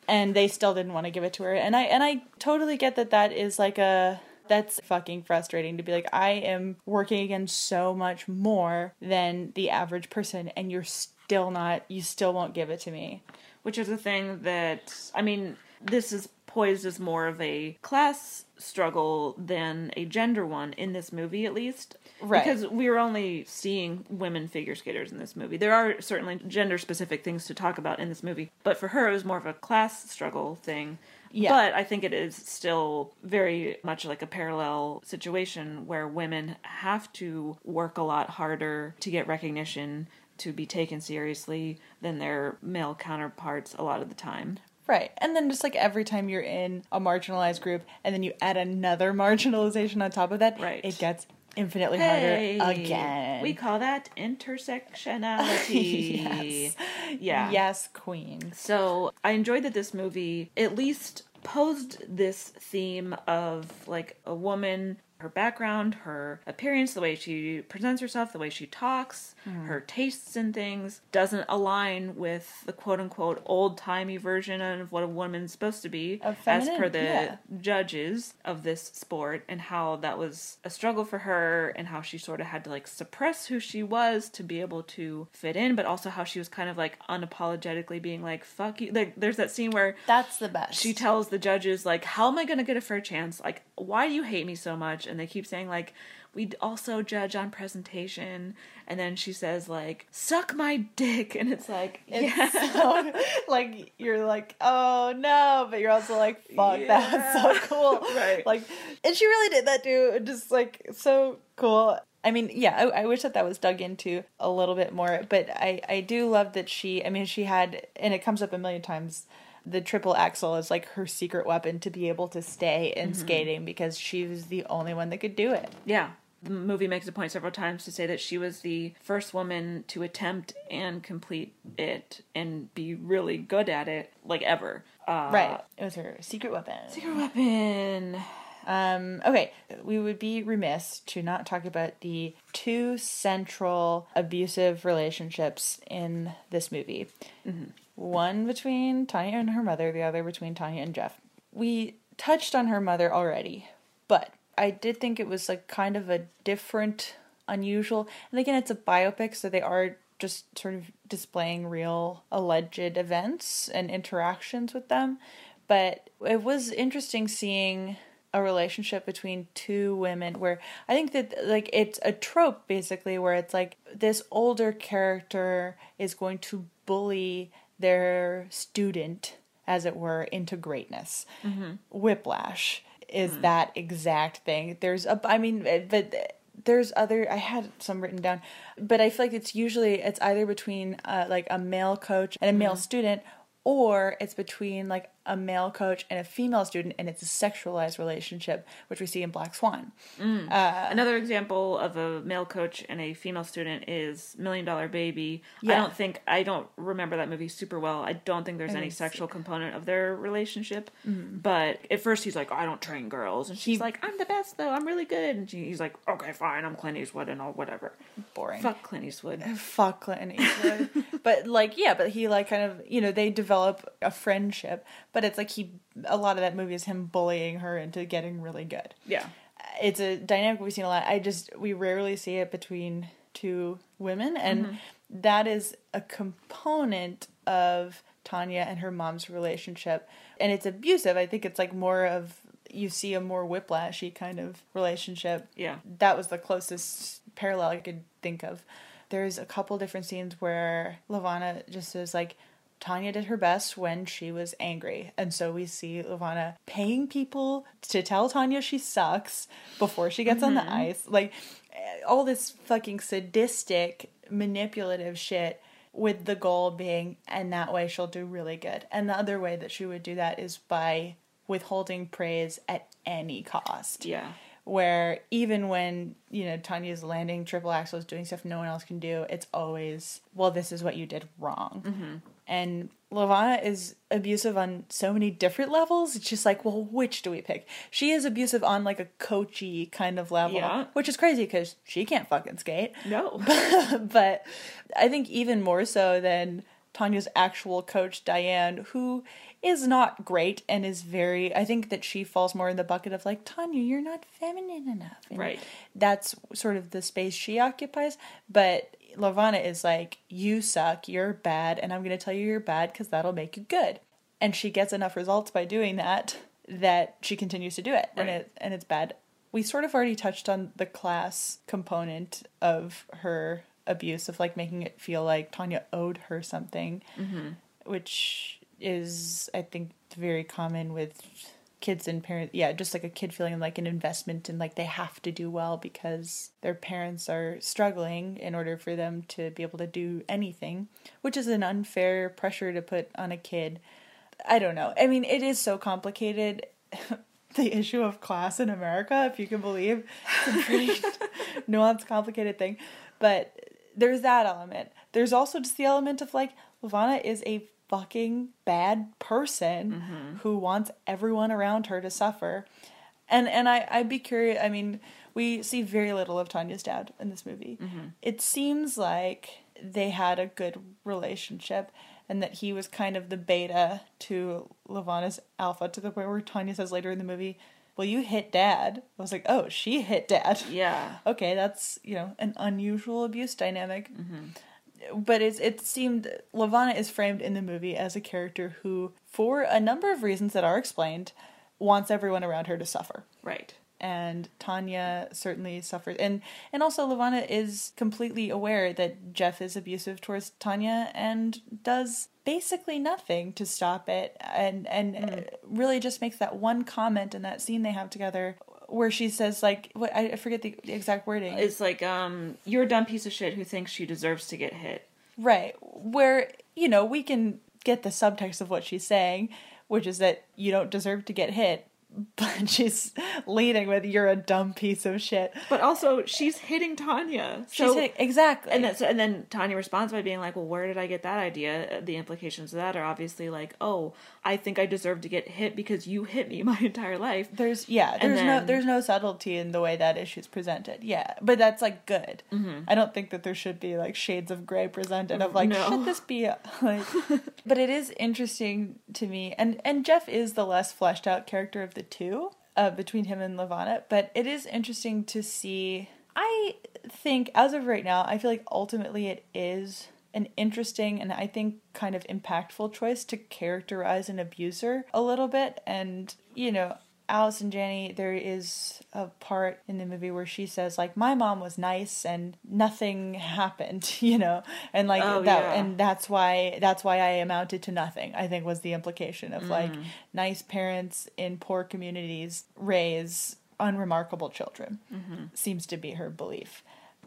And they still didn't want to give it to her. And I and I totally get that that is, like, a... That's fucking frustrating to be like, I am working against so much more than the average person, and you're still... Still not, you still won't give it to me. Which is a thing that, I mean, this is poised as more of a class struggle than a gender one in this movie, at least. Right. Because we're only seeing women figure skaters in this movie. There are certainly gender-specific things to talk about in this movie, but for her it was more of a class struggle thing. Yeah. But I think it is still very much like a parallel situation where women have to work a lot harder to get recognition, to be taken seriously, than their male counterparts a lot of the time. Right. And then just like every time you're in a marginalized group and then you add another marginalization on top of that, right, it gets infinitely hey, harder again. We call that intersectionality. Yes. Yeah. Yes, queen. So I enjoyed that this movie at least posed this theme of like a woman, her background, her appearance, the way she presents herself, the way she talks, mm. her tastes in things, doesn't align with the quote-unquote old-timey version of what a woman's supposed to be, feminine, as per the yeah. judges of this sport, and how that was a struggle for her, and how she sort of had to, like, suppress who she was to be able to fit in, but also how she was kind of, like, unapologetically being like, fuck you. Like, there's that scene where... That's the best. She tells the judges, like, how am I going to get a fair chance? Like, why do you hate me so much? And they keep saying, like, we also judge on presentation. And then she says, like, suck my dick. And it's like, it's yeah. So, like, you're like, oh, no. But you're also like, fuck, yeah. That's so cool. Right. Like, and she really did that, dude. Just, like, so cool. I mean, yeah, I, I wish that that was dug into a little bit more. But I, I do love that she, I mean, she had, and it comes up a million times, the triple axel is like her secret weapon to be able to stay in mm-hmm. skating, because she was the only one that could do it. Yeah. The movie makes a point several times to say that she was the first woman to attempt and complete it and be really good at it, like, ever. Uh, right. It was her secret weapon. Secret weapon. Um, okay, we would be remiss to not talk about the two central abusive relationships in this movie. Mm-hmm. One between Tonya and her mother, the other between Tonya and Jeff. We touched on her mother already, but I did think it was like kind of a different, unusual, and again, it's a biopic, so they are just sort of displaying real alleged events and interactions with them, but it was interesting seeing a relationship between two women where I think that, like, it's a trope basically where it's like this older character is going to bully their student, as it were, into greatness. Mm-hmm. Whiplash is mm-hmm. that exact thing. There's a, I mean, but there's other, I had some written down, but I feel like it's usually, it's either between uh, like a male coach and a male mm-hmm. student, or it's between like a male coach and a female student, and it's a sexualized relationship, which we see in Black Swan. Mm. Uh, Another example of a male coach and a female student is Million Dollar Baby. Yeah. I don't think, I don't remember that movie super well. I don't think there's any sexual component of their relationship. Mm-hmm. But at first he's like, I don't train girls. And she's he, like, I'm the best though. I'm really good. And she, he's like, okay, fine. I'm Clint Eastwood and all whatever. Boring. Fuck Clint Eastwood. Fuck Clint Eastwood. But like, yeah, but he like kind of, you know, they develop a friendship. But it's like he, a lot of that movie is him bullying her into getting really good. Yeah. It's a dynamic we've seen a lot. I just, we rarely see it between two women. And mm-hmm. that is a component of Tonya and her mom's relationship. And it's abusive. I think it's like more of, you see a more whiplashy kind of relationship. Yeah. That was the closest parallel I could think of. There's a couple different scenes where LaVona just is like, Tonya did her best when she was angry. And so we see LaVona paying people to tell Tonya she sucks before she gets mm-hmm. on the ice. Like, all this fucking sadistic, manipulative shit with the goal being, and that way she'll do really good. And the other way that she would do that is by withholding praise at any cost. Yeah. Where even when, you know, Tonya's landing triple axels, doing stuff no one else can do, it's always, well, this is what you did wrong. Mm-hmm. And LaVona is abusive on so many different levels. It's just like, well, which do we pick? She is abusive on like a coachy kind of level, yeah. which is crazy because she can't fucking skate. No. But I think even more so than Tonya's actual coach, Diane, who is not great and is very, I think that she falls more in the bucket of like, Tonya, you're not feminine enough. And right. That's sort of the space she occupies. But LaVona is like, you suck, you're bad, and I'm going to tell you you're bad because that'll make you good. and she gets enough results by doing that that she continues to do it. Right. And it and it's bad. We sort of already touched on the class component of her abuse, of like making it feel like Tonya owed her something, mm-hmm. which is, I think, very common with kids and parents. Yeah, just like a kid feeling like an investment and like they have to do well because their parents are struggling in order for them to be able to do anything, which is an unfair pressure to put on a kid. I don't know. I mean, it is so complicated. The issue of class in America, if you can believe, it's a pretty nuanced, complicated thing. But there's that element. There's also just the element of, like, LaVona is a fucking bad person mm-hmm. who wants everyone around her to suffer. And and I, I'd be curious. I mean, we see very little of Tonya's dad in this movie. Mm-hmm. It seems like they had a good relationship and that he was kind of the beta to LaVona's alpha, to the point where Tonya says later in the movie, well, you hit dad. I was like, oh, she hit dad. Yeah. Okay, that's, you know, an unusual abuse dynamic. Mm-hmm. But it's, it seemed, LaVona is framed in the movie as a character who, for a number of reasons that are explained, wants everyone around her to suffer. Right. And Tonya certainly suffers. And and also LaVona is completely aware that Jeff is abusive towards Tonya and does basically nothing to stop it. And, and mm. really just makes that one comment in that scene they have together where she says, like, what, I forget the exact wording. It's like, um, you're a dumb piece of shit who thinks she deserves to get hit. Right. Where, you know, we can get the subtext of what she's saying, which is that you don't deserve to get hit. But she's leading with, you're a dumb piece of shit. But also, she's hitting Tonya. So, she's hitting, exactly. And, that's, and then Tonya responds by being like, well, where did I get that idea? The implications of that are obviously like, oh, I think I deserve to get hit because you hit me my entire life. There's, yeah, there's then, no there's no subtlety in the way that issue's presented. Yeah, but that's, like, good. Mm-hmm. I don't think that there should be, like, shades of gray presented of, like, no. should this be, a, like... But it is interesting to me, and, and Jeff is the less fleshed out character of the two uh, between him and LaVona, but it is interesting to see. I think as of right now, I feel like ultimately it is an interesting and I think kind of impactful choice to characterize an abuser a little bit. And, you know, Allison Janney, there is a part in the movie where she says, like, my mom was nice and nothing happened, you know, and like oh, that, yeah. and that's why that's why I amounted to nothing, I think, was the implication of mm. like nice parents in poor communities raise unremarkable children, mm-hmm. seems to be her belief.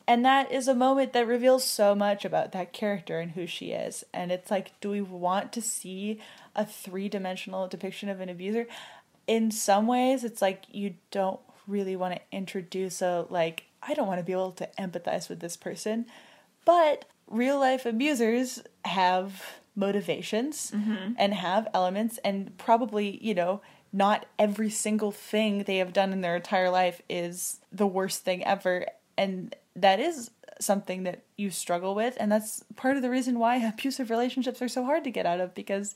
And that is a moment that reveals so much about that character and who she is. And it's like, do we want to see a three-dimensional depiction of an abuser? In some ways, it's like you don't really want to introduce a, like, I don't want to be able to empathize with this person. But real-life abusers have motivations mm-hmm. and have elements, and probably, you know, not every single thing they have done in their entire life is the worst thing ever. And that is something that you struggle with, and that's part of the reason why abusive relationships are so hard to get out of, because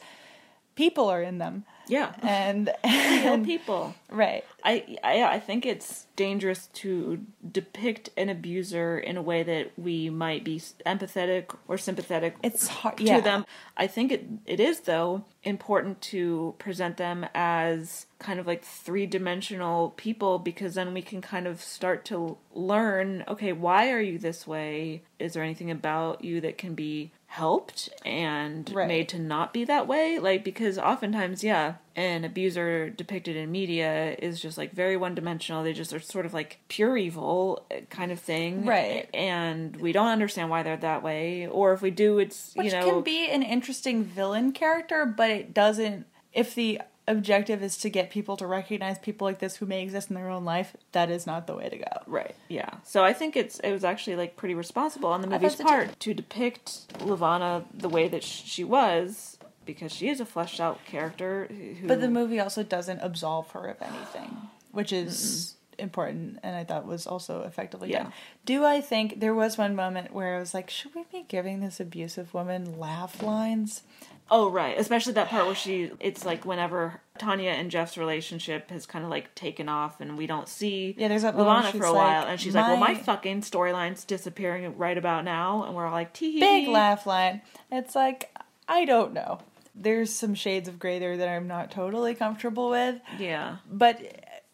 people are in them. Yeah. And, and people. Right. I, I I think it's dangerous to depict an abuser in a way that we might be empathetic or sympathetic it's hard, to yeah. them. I think it it is, though, important to present them as kind of like three-dimensional people, because then we can kind of start to learn, okay, why are you this way? Is there anything about you that can be helped and right. made to not be that way? Like, because oftentimes, yeah, an abuser depicted in media is just like very one-dimensional. They just are sort of like pure evil kind of thing. Right. And we don't understand why they're that way. Or if we do, it's, Which you know... Which can be an interesting villain character, but it doesn't... If the objective is to get people to recognize people like this who may exist in their own life, that is not the way to go. Right. Yeah. So I think it's it was actually like pretty responsible on the movie's part t- to depict LaVona the way that she was, because she is a fleshed out character. Who... But the movie also doesn't absolve her of anything, which is mm-hmm. important, and I thought was also effectively yeah. done. Do I think there was one moment where I was like, should we be giving this abusive woman laugh lines? Oh, right. Especially that part where she, it's like whenever Tonya and Jeff's relationship has kind of like taken off and we don't see yeah, there's that LaVona for a while. Like, and she's my... like, well, my fucking storyline's disappearing right about now. And we're all like, tee hee. Big laugh line. It's like, I don't know. there's some shades of gray there that I'm not totally comfortable with. Yeah. But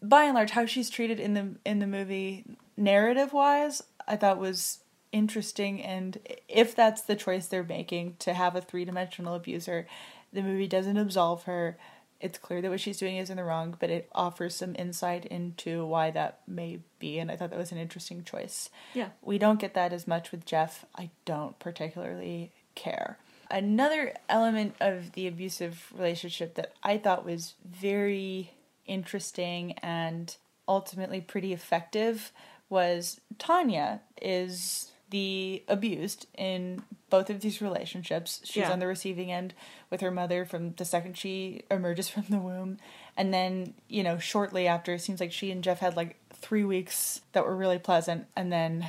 by and large, how she's treated in the in the movie narrative-wise, I thought was interesting. And if that's the choice they're making, to have a three-dimensional abuser, the movie doesn't absolve her. It's clear that what she's doing is in the wrong, but it offers some insight into why that may be, and I thought that was an interesting choice. Yeah. We don't get that as much with Jeff. I don't particularly care. Another element of the abusive relationship that I thought was very interesting and ultimately pretty effective was Tonya is the abused in both of these relationships. She's yeah. on the receiving end with her mother from the second she emerges from the womb. And then, you know, shortly after, it seems like she and Jeff had like three weeks that were really pleasant and then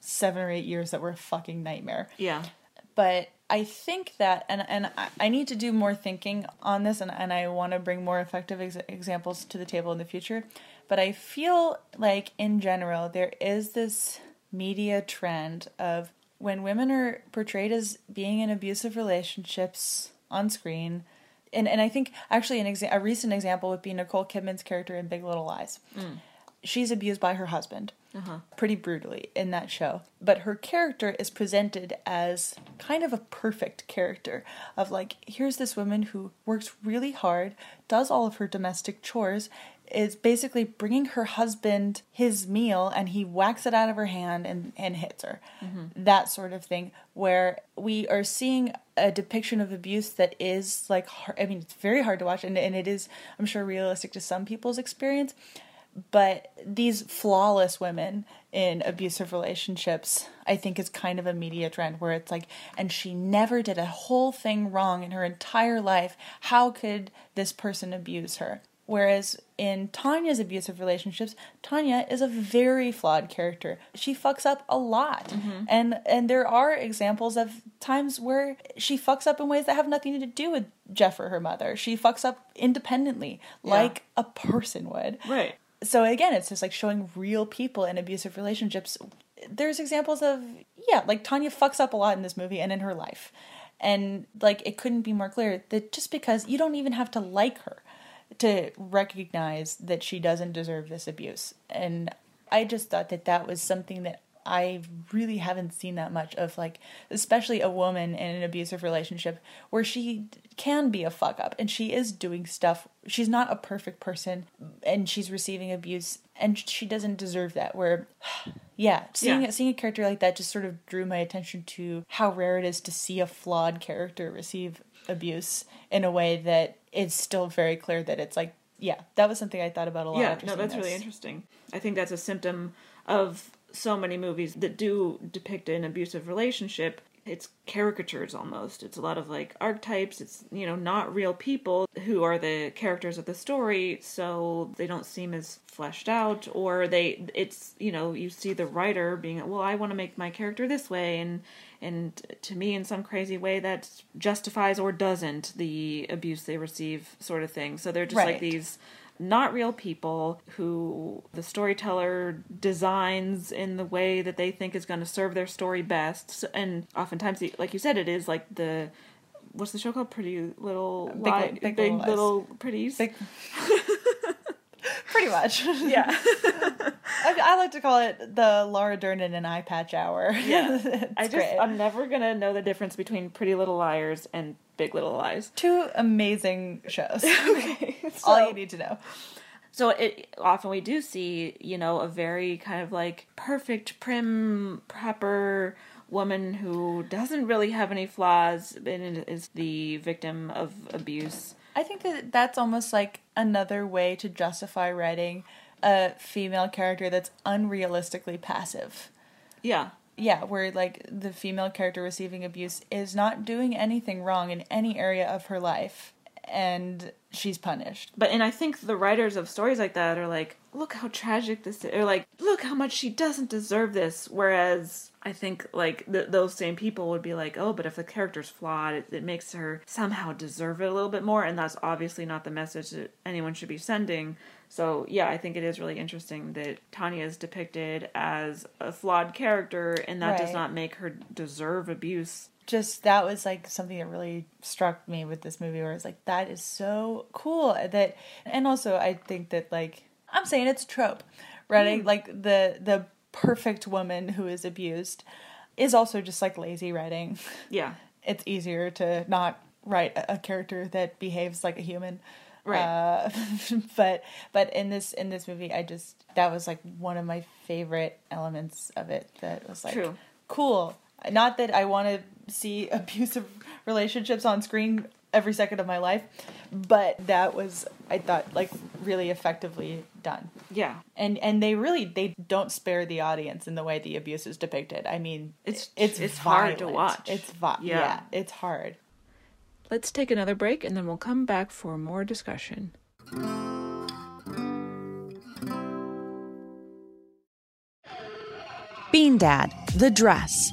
seven or eight years that were a fucking nightmare. Yeah. But I think that, and and I, I need to do more thinking on this, and, and I want to bring more effective ex- examples to the table in the future. But I feel like, in general, there is this media trend of when women are portrayed as being in abusive relationships on screen, and, and I think actually an exa- a recent example would be Nicole Kidman's character in Big Little Lies. Mm. She's abused by her husband uh-huh. pretty brutally in that show. But her character is presented as kind of a perfect character of like, here's this woman who works really hard, does all of her domestic chores, is basically bringing her husband his meal and he whacks it out of her hand and, and hits her. Mm-hmm. That sort of thing, where we are seeing a depiction of abuse that is like, I mean, it's very hard to watch and, and it is, I'm sure, realistic to some people's experience. But these flawless women in abusive relationships, I think, is kind of a media trend where it's like, and she never did a whole thing wrong in her entire life. How could this person abuse her? Whereas in Tonya's abusive relationships, Tonya is a very flawed character. She fucks up a lot. Mm-hmm. And and there are examples of times where she fucks up in ways that have nothing to do with Jeff or her mother. She fucks up independently, yeah. like a person would. Right. So again, it's just like showing real people in abusive relationships. There's examples of, yeah, like Tonya fucks up a lot in this movie and in her life. And like it couldn't be more clear that just because you don't even have to like her to recognize that she doesn't deserve this abuse. And I just thought that that was something that I really haven't seen that much of, like, especially a woman in an abusive relationship where she can be a fuck up and she is doing stuff. She's not a perfect person and she's receiving abuse and she doesn't deserve that. Where, yeah, seeing, yeah. seeing a character like that just sort of drew my attention to how rare it is to see a flawed character receive abuse in a way that it's still very clear that it's like, yeah, that was something I thought about a lot. Yeah, no, that's this. really interesting. I think that's a symptom of so many movies that do depict an abusive relationship. It's caricatures almost. It's a lot of like archetypes. It's, you know, not real people who are the characters of the story, so they don't seem as fleshed out, or they, it's, you know, you see the writer being, well, I want to make my character this way, and and to me in some crazy way that justifies or doesn't the abuse they receive, sort of thing. So they're just right. like these not real people who the storyteller designs in the way that they think is going to serve their story best. And oftentimes, like you said, it is like the, what's the show called? Pretty Little Lies. Big, big, big Little, little Pretties. Big. Pretty much. Yeah. I, I like to call it the Laura Dern in an eye patch hour. Yeah. I just, great. I'm never going to know the difference between Pretty Little Liars and Big Little Lies. Two amazing shows. Okay. So, all you need to know. So it, often we do see, you know, a very kind of like perfect, prim, proper woman who doesn't really have any flaws and is the victim of abuse. I think that that's almost like another way to justify writing a female character that's unrealistically passive. Yeah. Yeah, where, like, the female character receiving abuse is not doing anything wrong in any area of her life, and she's punished. But, and I think the writers of stories like that are like, look how tragic this is, or like, look how much she doesn't deserve this. Whereas I think like th- those same people would be like, oh, but if the character's flawed, it, it makes her somehow deserve it a little bit more. And that's obviously not the message that anyone should be sending. So yeah, I think it is really interesting that Tonya is depicted as a flawed character, and that right. does not make her deserve abuse. Just that was like something that really struck me with this movie, where it's like, that is so cool. That, and also I think that, like, I'm saying it's a trope, right? Mm. Like the the perfect woman who is abused is also just like lazy writing. Yeah, it's easier to not write a character that behaves like a human. Right. Uh, but but in this in this movie, I just that was like one of my favorite elements of it. That was like True. Cool. Not that I want to see abusive relationships on screen every second of my life, but that was, I thought, like really effectively done. Yeah. And and they really, they don't spare the audience in the way the abuse is depicted. I mean, it's it's, it's hard to watch. It's vi- yeah. yeah, it's hard. Let's take another break and then we'll come back for more discussion. Bean Dad, The Dress,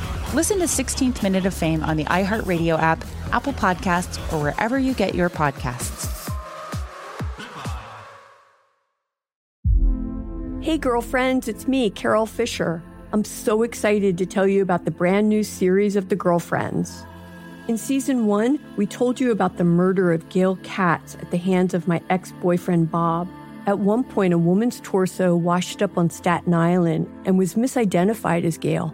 Listen to sixteenth Minute of Fame on the iHeartRadio app, Apple Podcasts, or wherever you get your podcasts. Hey, girlfriends, it's me, Carol Fisher. I'm so excited to tell you about the brand new series of The Girlfriends. In season one, we told you about the murder of Gail Katz at the hands of my ex-boyfriend, Bob. At one point, a woman's torso washed up on Staten Island and was misidentified as Gail.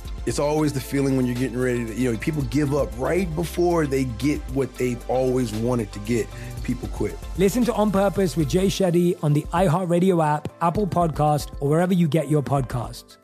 It's always the feeling when you're getting ready to, you know, people give up right before they get what they've always wanted to get. People quit. Listen to On Purpose with Jay Shetty on the iHeartRadio app, Apple Podcast, or wherever you get your podcasts.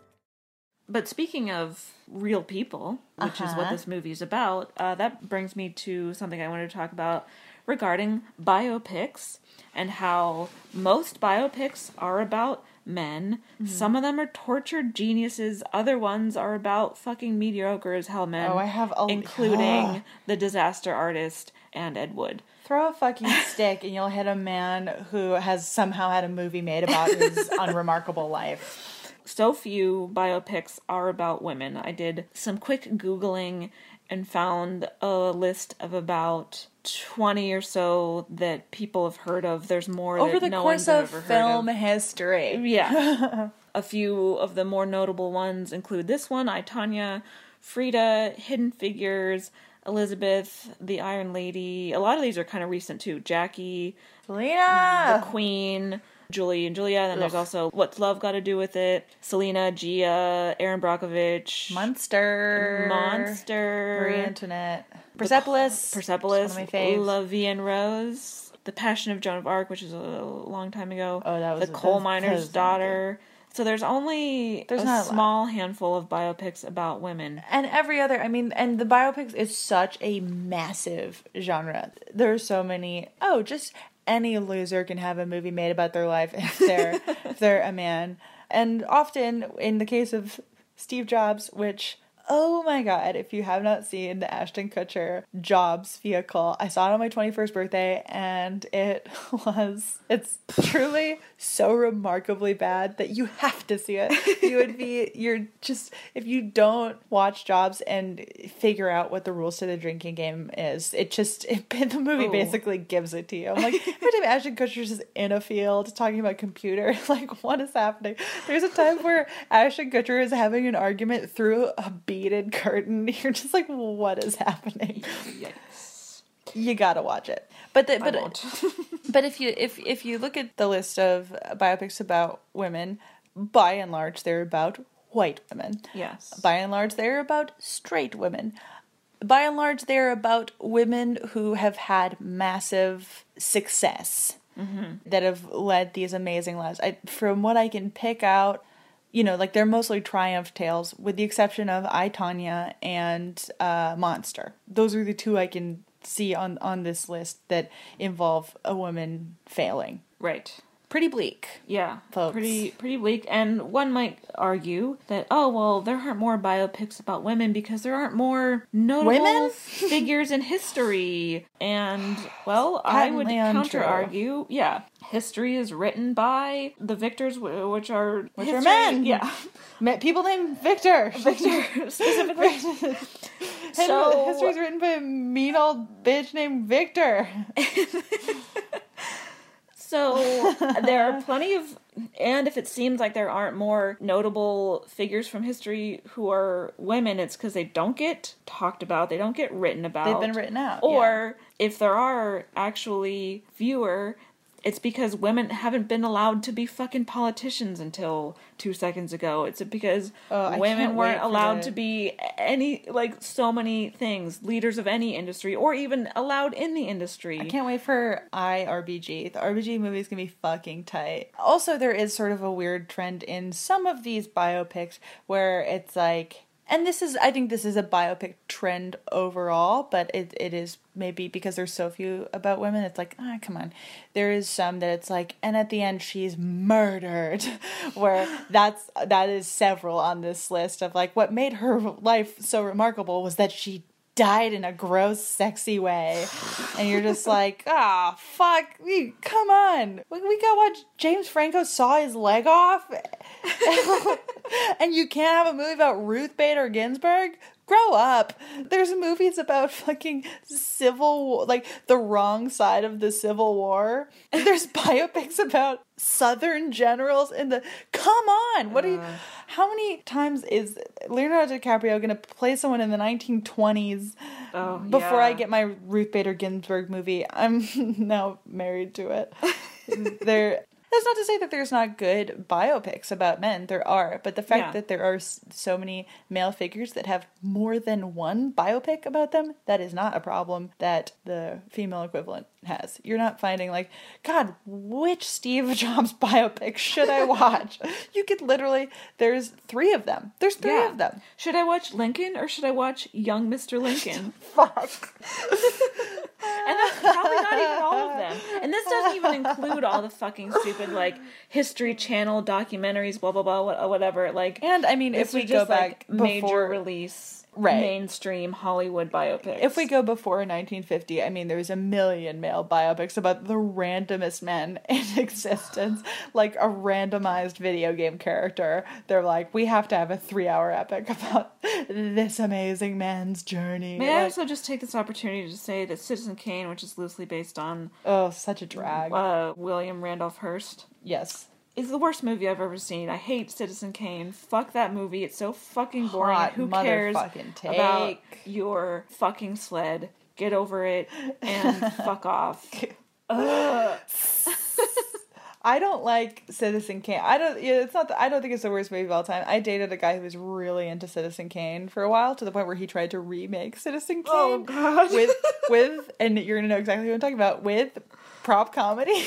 But speaking of real people, which uh-huh. is what this movie is about, uh, that brings me to something I wanted to talk about regarding biopics and how most biopics are about men. Mm-hmm. Some of them are tortured geniuses. Other ones are about fucking mediocre as hell men. Oh, I have a... Including oh. the disaster artist and Ed Wood. Throw a fucking stick and you'll hit a man who has somehow had a movie made about his unremarkable life. So few biopics are about women. I did some quick Googling and found a list of about twenty or so that people have heard of. There's more over that no one's ever heard of. Over the course of film history. Yeah. A few of the more notable ones include this one, I, Tonya, Frida, Hidden Figures, Elizabeth, The Iron Lady. A lot of these are kind of recent, too. Jackie, Selena, The Queen, Julie and Julia, and then Ugh. there's also What's Love Got to Do with It? Selena, Gia, Aaron Brockovich, Monster, Monster, Marie Antoinette, Persepolis, Persepolis, one of my faves. La Vie en Rose, The Passion of Joan of Arc, which is a long time ago. Oh, that was The Coal Miner's Daughter. So there's only there's a small a handful of biopics about women. And every other, I mean, and the biopics is such a massive genre. There are so many. Oh, just any loser can have a movie made about their life if they're, if they're a man. And often, in the case of Steve Jobs, which, oh my God, if you have not seen the Ashton Kutcher Jobs vehicle, I saw it on my twenty-first birthday, and it was, it's truly so remarkably bad that you have to see it. You would be, you're just, if you don't watch Jobs and figure out what the rules to the drinking game is, it just, it, the movie Ooh. basically gives it to you. I'm like, every time Ashton Kutcher's just in a field talking about computer, like, what is happening? There's a time where Ashton Kutcher is having an argument through a beaded curtain. You're just like, what is happening? Yikes. You gotta watch it, but the, but but if you if if you look at the list of biopics about women, by and large they're about white women. Yes. By and large they're about straight women. By and large they're about women who have had massive success mm-hmm. that have led these amazing lives. I, from what I can pick out, you know, like they're mostly triumph tales, with the exception of I, Tonya and uh, Monster. Those are the two I can see on, on this list that involve a woman failing. Right. Pretty bleak. Yeah. Folks. Pretty pretty bleak. And one might argue that, oh, well, there aren't more biopics about women because there aren't more notable women? figures in history. And, well, I would counter-argue, yeah, history is written by the victors, which are... Which history, are men. Yeah. People named Victor. Victor, specifically. So, history is written by a mean old bitch named Victor. So there are plenty of, and if it seems like there aren't more notable figures from history who are women, it's because they don't get talked about, they don't get written about. They've been written out. Or yeah. if there are actually fewer, it's because women haven't been allowed to be fucking politicians until two seconds ago. It's because oh, women weren't allowed to be any, like, so many things, leaders of any industry, or even allowed in the industry. I can't wait for I R B G. The R B G movie is going to be fucking tight. Also, there is sort of a weird trend in some of these biopics where it's like, and this is, I think this is a biopic trend overall, but it it is maybe because there's so few about women, it's like, ah, come on. There is some that it's like, and at the end she's murdered, where that's, that is several on this list of like, what made her life so remarkable was that she died in a gross, sexy way. And you're just like, ah, oh, fuck, we, come on. We, we gotta watch James Franco saw his leg off. And you can't have a movie about Ruth Bader Ginsburg? Grow up. There's movies about fucking Civil War, like the wrong side of the Civil War. And there's biopics about Southern generals in the... Come on! What uh. are you... How many times is Leonardo DiCaprio going to play someone in the nineteen twenties oh, before yeah. I get my Ruth Bader Ginsburg movie? I'm now married to it. There... That's not to say that there's not good biopics about men. There are. But the fact yeah. that there are so many male figures that have more than one biopic about them, that is not a problem that the female equivalent has. You're not finding like, God, which Steve Jobs biopic should I watch? You could literally, there's three of them. There's three yeah. of them. Should I watch Lincoln or should I watch Young Mister Lincoln? Fuck. And that's probably not even all of them. And this doesn't even include all the fucking stupid, like, History Channel documentaries, blah, blah, blah, whatever. Like, and, I mean, if we go just, back like, major before... release... Right. Mainstream Hollywood biopics. If we go before nineteen fifty, I mean, there was a million male biopics about the randomest men in existence. Like a randomized video game character. They're like, we have to have a three-hour epic about this amazing man's journey. May like, I also just take this opportunity to say that Citizen Kane, which is loosely based on... Oh, such a drag. Uh, William Randolph Hearst. Yes. It's the worst movie I've ever seen. I hate Citizen Kane. Fuck that movie. It's so fucking boring. Hot Who cares take. about your fucking sled? Get over it and fuck off. Ugh. I don't like Citizen Kane. I don't. It's not. The, I don't think it's the worst movie of all time. I dated a guy who was really into Citizen Kane for a while, to the point where he tried to remake Citizen Kane. Oh God. With with and you're gonna know exactly what I'm talking about. With prop comedy.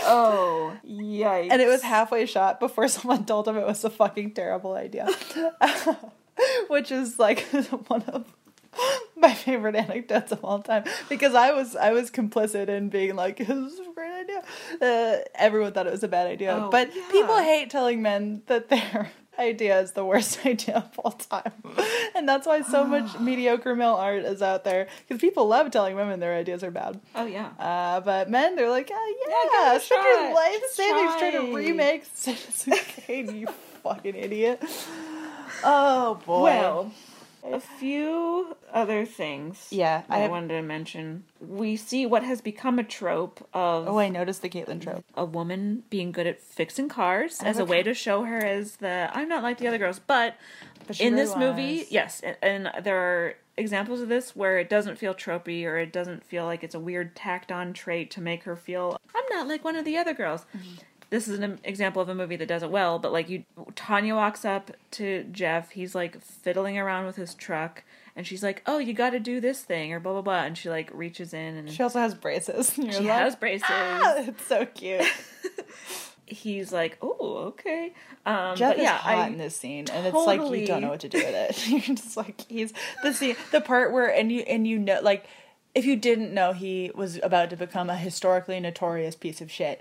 Oh, yikes. And it was halfway shot before someone told him it was a fucking terrible idea. Which is, like, one of my favorite anecdotes of all time. Because I was I was complicit in being like, this is a great idea. Uh, everyone thought it was a bad idea. Oh, but yeah. People hate telling men that their idea is the worst idea of all time. And that's why so much mediocre male art is out there. Because people love telling women their ideas are bad. Oh, yeah. Uh, but men, they're like, oh, yeah, yeah spend your life savings trying to remake Citizen Kane, you fucking idiot. Oh, boy. Well... A few other things yeah, I, I wanted to mention. We see what has become a trope of... Oh, I noticed the Caitlin trope. A woman being good at fixing cars as a way to show her as the, I'm not like the other girls, but, but in this movie, yes, and, and there are examples of this where it doesn't feel tropey or it doesn't feel like it's a weird tacked-on trait to make her feel, I'm not like one of the other girls. Mm-hmm. This is an example of a movie that does it well, but, like, you, Tonya walks up to Jeff, he's, like, fiddling around with his truck, and she's like, oh, you gotta do this thing, or blah, blah, blah, and she, like, reaches in and... She also has braces. She like, has braces. Ah, it's so cute. He's like, oh, okay. Um, Jeff but yeah, is hot I in this scene, and totally... it's like, you don't know what to do with it. You're just like, he's... The scene, the part where, and you and you know, like, if you didn't know he was about to become a historically notorious piece of shit...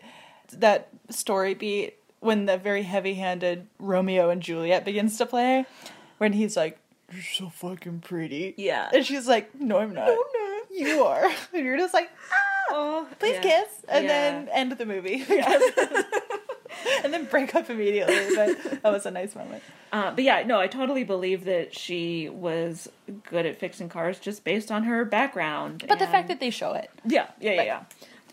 That story beat when the very heavy-handed Romeo and Juliet begins to play, when he's like, "You're so fucking pretty," yeah, and she's like, "No, I'm not. No, no, you are." And you're just like, "Ah, oh, please yeah. kiss," and yeah. then end the movie, yeah. and then break up immediately. But that was a nice moment. Uh, but yeah, no, I totally believe that she was good at fixing cars just based on her background, but and... the fact that they show it, yeah, yeah, yeah, but... yeah.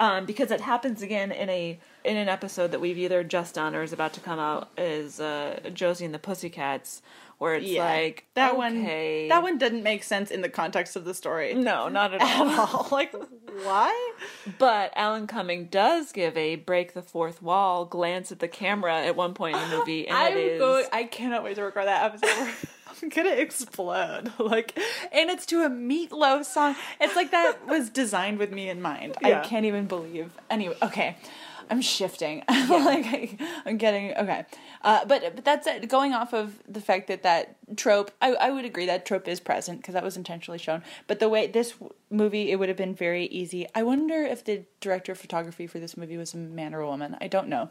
Um, because it happens again in a. In an episode that we've either just done or is about to come out is uh, Josie and the Pussycats, where it's yeah. like, that okay. one that one didn't make sense in the context of the story. No, not at, at all. all. Like, why? But Alan Cumming does give a break the fourth wall glance at the camera at one point in the movie, and I'm it is... Going, I cannot wait to record that episode. I'm gonna explode. Like, and it's to a Meatloaf song. It's like that was designed with me in mind. Yeah. I can't even believe. Anyway, okay. I'm shifting. Yeah. like I, I'm getting okay, uh, but but that's it. Going off of the fact that that trope, I, I would agree that trope is present because that was intentionally shown. But the way this w- movie, it would have been very easy. I wonder if the director of photography for this movie was a man or a woman. I don't know.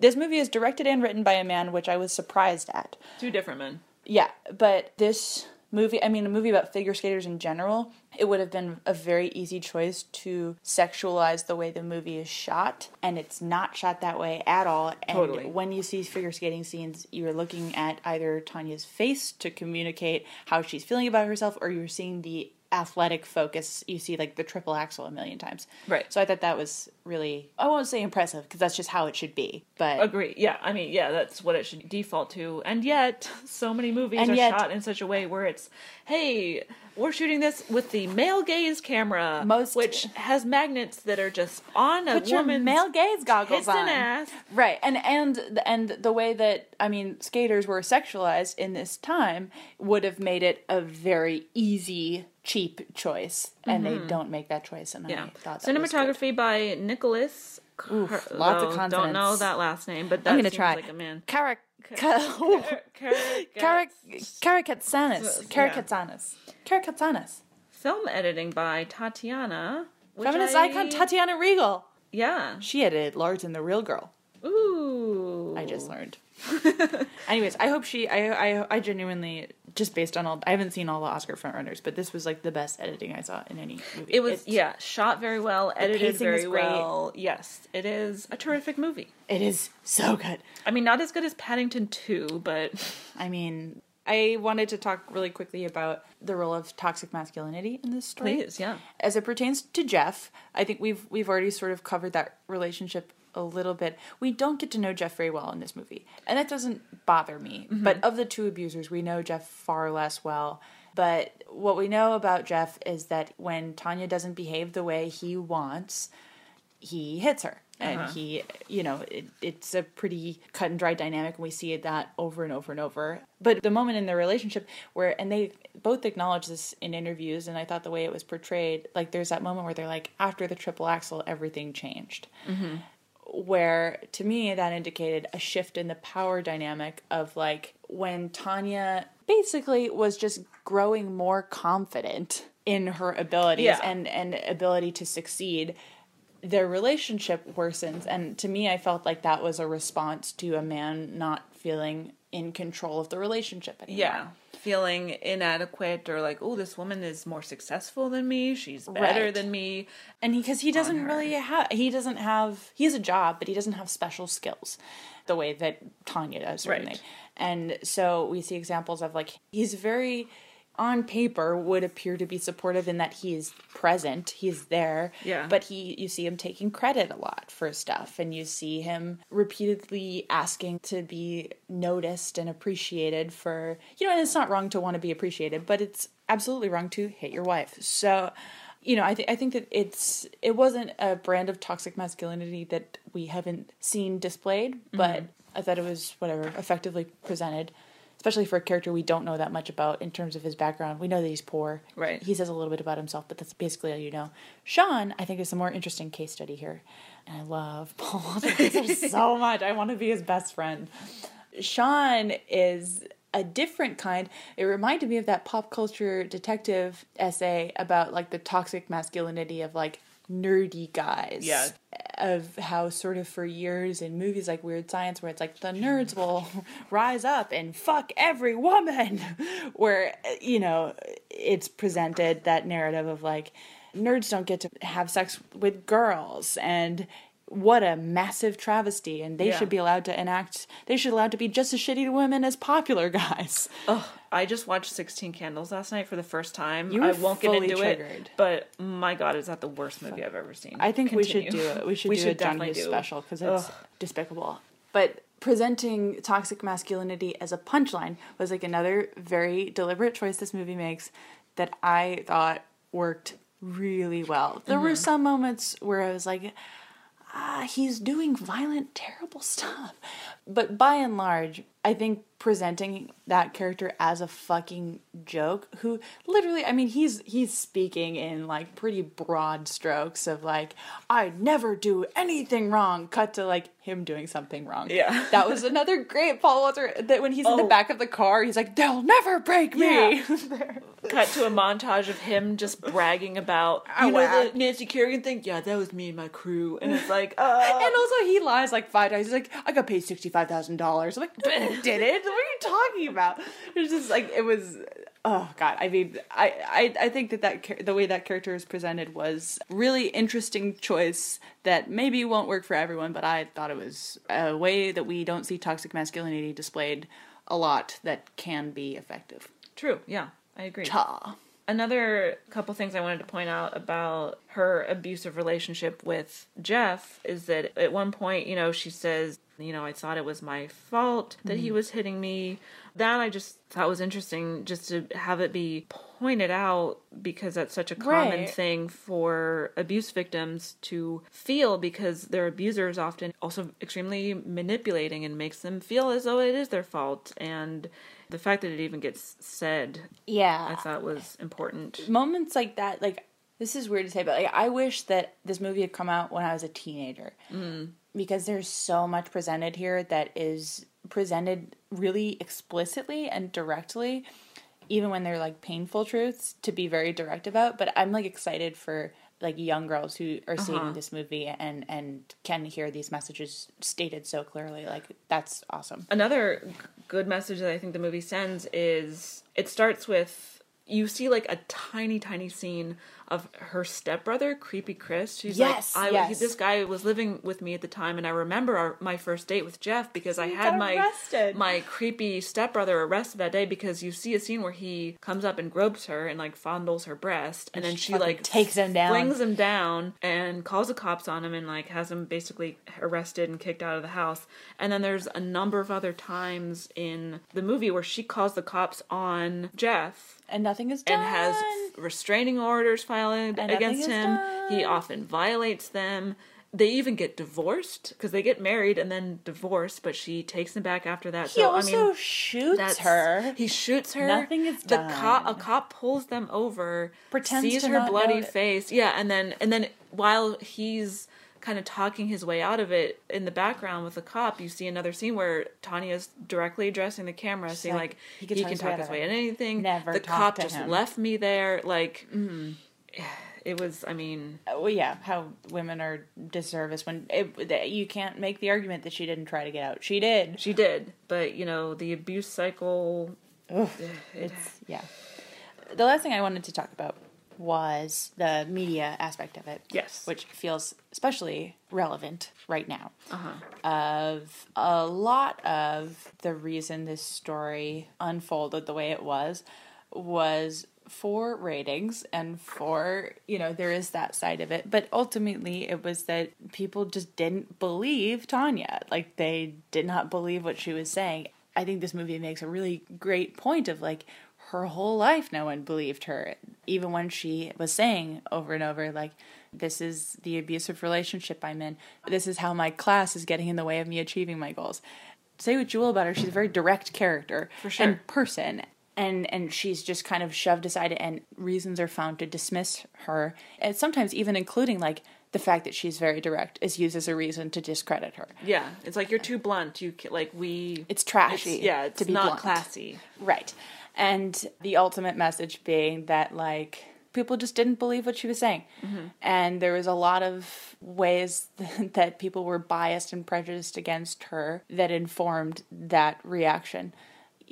This movie is directed and written by a man, which I was surprised at. Two different men. Yeah, but this movie, I mean, a movie about figure skaters in general, it would have been a very easy choice to sexualize the way the movie is shot, and it's not shot that way at all. And totally. When you see figure skating scenes, you're looking at either Tonya's face to communicate how she's feeling about herself, or you're seeing the athletic focus. You see, like, the triple axel a million times. Right. So I thought that was really, I won't say impressive, because that's just how it should be. But agree. Yeah, I mean, yeah, that's what it should default to. And yet, so many movies and are yet, shot in such a way where it's, hey, we're shooting this with the male gaze camera, most, which has magnets that are just on a woman's male gaze goggles on. Ass. Right. And, and, and the way that, I mean, skaters were sexualized in this time would have made it a very easy, cheap choice, and mm-hmm. they don't make that choice. And yeah. I thought that cinematography by Nicholas. Oof, Car- lots oh, of consonants. Don't know that last name, but that I'm gonna seems try. Like a man. Carac Caracatsanis. Caracatsanis. Film editing by Tatiana Which Feminist I... icon Tatiana Riegel. Yeah. She edited Lars and the Real Girl. Ooh. I just learned. Anyways, I hope she, I, I I genuinely, just based on all, I haven't seen all the Oscar frontrunners, but this was like the best editing I saw in any movie. It was, it, yeah, shot very well, edited very well. Yes, it is a terrific movie. It is so good. I mean, not as good as Paddington two, but. I mean, I wanted to talk really quickly about the role of toxic masculinity in this story. Please, yeah. As it pertains to Jeff, I think we've we've already sort of covered that relationship a little bit. We don't get to know Jeff very well in this movie, and that doesn't bother me. Mm-hmm. But of the two abusers, we know Jeff far less well. But what we know about Jeff is that when Tonya doesn't behave the way he wants, he hits her. And uh-huh. he, you know, it, it's a pretty cut and dry dynamic, and we see that over and over and over. But the moment in their relationship where, and they both acknowledge this in interviews, and I thought the way it was portrayed, like there's that moment where they're like, after the triple axel, everything changed. Mm-hmm. Where, to me, that indicated a shift in the power dynamic of, like, when Tonya basically was just growing more confident in her abilities yeah. and, and ability to succeed, their relationship worsens. And to me, I felt like that was a response to a man not feeling in control of the relationship anymore. Yeah. Feeling inadequate or like, oh, this woman is more successful than me. She's better right. than me. And because he, he doesn't really have, he doesn't have, he has a job, but he doesn't have special skills the way that Tonya does. Certainly. Right. And so we see examples of like, he's very, on paper, would appear to be supportive in that he is present, he's there, yeah. but he, you see him taking credit a lot for stuff, and you see him repeatedly asking to be noticed and appreciated for, you know, and it's not wrong to want to be appreciated, but it's absolutely wrong to hit your wife. So, you know, I, th- I think that it's, it wasn't a brand of toxic masculinity that we haven't seen displayed, but mm-hmm. I thought it was, whatever, effectively presented. Especially for a character we don't know that much about in terms of his background. We know that he's poor. Right. He says a little bit about himself, but that's basically all you know. Shawn, I think, is a more interesting case study here. And I love Paul Walter Hauser so much. I want to be his best friend. Shawn is a different kind. It reminded me of that pop culture detective essay about, like, the toxic masculinity of, like, nerdy guys. Yeah. Of how sort of for years in movies like Weird Science where it's like the nerds will rise up and fuck every woman, where, you know, it's presented that narrative of like nerds don't get to have sex with girls and what a massive travesty, and they yeah. should be allowed to enact they should be allowed to be just as shitty to women as popular guys. Ugh. I just watched sixteen Candles last night for the first time. You were I won't fully get into triggered. It, but my God, is that the worst movie I've ever seen. I think Continue. we should do it. We should we do should a John Hughes special because it's Ugh. despicable. But presenting toxic masculinity as a punchline was like another very deliberate choice this movie makes that I thought worked really well. There mm-hmm. were some moments where I was like, ah, he's doing violent, terrible stuff. But by and large, I think presenting that character as a fucking joke, who literally, I mean, he's he's speaking in, like, pretty broad strokes of, like, I'd never do anything wrong, cut to, like, him doing something wrong. Yeah. That was another great Paul Walter, that when he's oh. in the back of the car, he's like, they'll never break me. Yeah. Cut to a montage of him just bragging about, you oh, know, wow. the Nancy Kerrigan thing? Yeah, that was me and my crew. And it's like, uh. And also he lies, like, five times. He's like, I got paid sixty-five thousand dollars. I'm like, no, you did it? What are you talking about? It was just like, it was, oh God. I mean, I, I, I think that, that the way that character is presented was really interesting choice that maybe won't work for everyone, but I thought it was a way that we don't see toxic masculinity displayed a lot that can be effective. True. Yeah, I agree. Ta. Another couple things I wanted to point out about her abusive relationship with Jeff is that at one point, you know, she says, you know, I thought it was my fault that mm-hmm. he was hitting me. That I just thought was interesting just to have it be pointed out because that's such a common right. thing for abuse victims to feel because their abuser is often also extremely manipulating and makes them feel as though it is their fault. And the fact that it even gets said, yeah, I thought was important. Moments like that, like, this is weird to say, but like, I wish that this movie had come out when I was a teenager. Mm. Because there's so much presented here that is presented really explicitly and directly, even when they're, like, painful truths to be very direct about. But I'm, like, excited for like young girls who are seeing uh-huh. this movie and, and can hear these messages stated so clearly. Like, that's awesome. Another good message that I think the movie sends is it starts with, you see like a tiny, tiny scene of her stepbrother, Creepy Chris. She's yes, like, I, yes. He, this guy was living with me at the time, and I remember our, my first date with Jeff because I he had my arrested. my creepy stepbrother arrested that day, because you see a scene where he comes up and gropes her and like fondles her breast, and, and then she, she like takes him down, flings him down, and calls the cops on him and like has him basically arrested and kicked out of the house. And then there's a number of other times in the movie where she calls the cops on Jeff. And nothing is done. And has restraining orders filed and against him. Done. He often violates them. They even get divorced, because they get married and then divorced, but she takes him back after that. He so, also I mean, shoots her. He shoots her. Nothing is the done. Cop, a cop pulls them over, pretends sees to her not bloody face. Yeah, and then and then while he's kind of talking his way out of it in the background with the cop, you see another scene where Tonya's directly addressing the camera, She's saying like, like he can, he can talk his way out of anything. Never the cop just him. left me there. Like, mm, it was, I mean... Well, yeah, how women are disserviced when... It, you can't make the argument that she didn't try to get out. She did. She did. But, you know, the abuse cycle... Oof, it, it's, yeah. The last thing I wanted to talk about was the media aspect of it. Yes. Which feels especially relevant right now. Uh-huh. Of a lot of the reason this story unfolded the way it was, was for ratings and for, you know, there is that side of it. But ultimately it was that people just didn't believe Tonya. Like, they did not believe what she was saying. I think this movie makes a really great point of like, her whole life no one believed her, even when she was saying over and over, like, this is the abusive relationship I'm in, this is how my class is getting in the way of me achieving my goals. Say what you will about her, she's a very direct character for sure. and person, and and she's just kind of shoved aside, and reasons are found to dismiss her, and sometimes even including like the fact that she's very direct is used as a reason to discredit her. Yeah, it's like, you're too blunt, you like we it's trashy. It's, yeah, it's to be not blunt. Classy. Right. And the ultimate message being that, like, people just didn't believe what she was saying. Mm-hmm. And there was a lot of ways that people were biased and prejudiced against her that informed that reaction.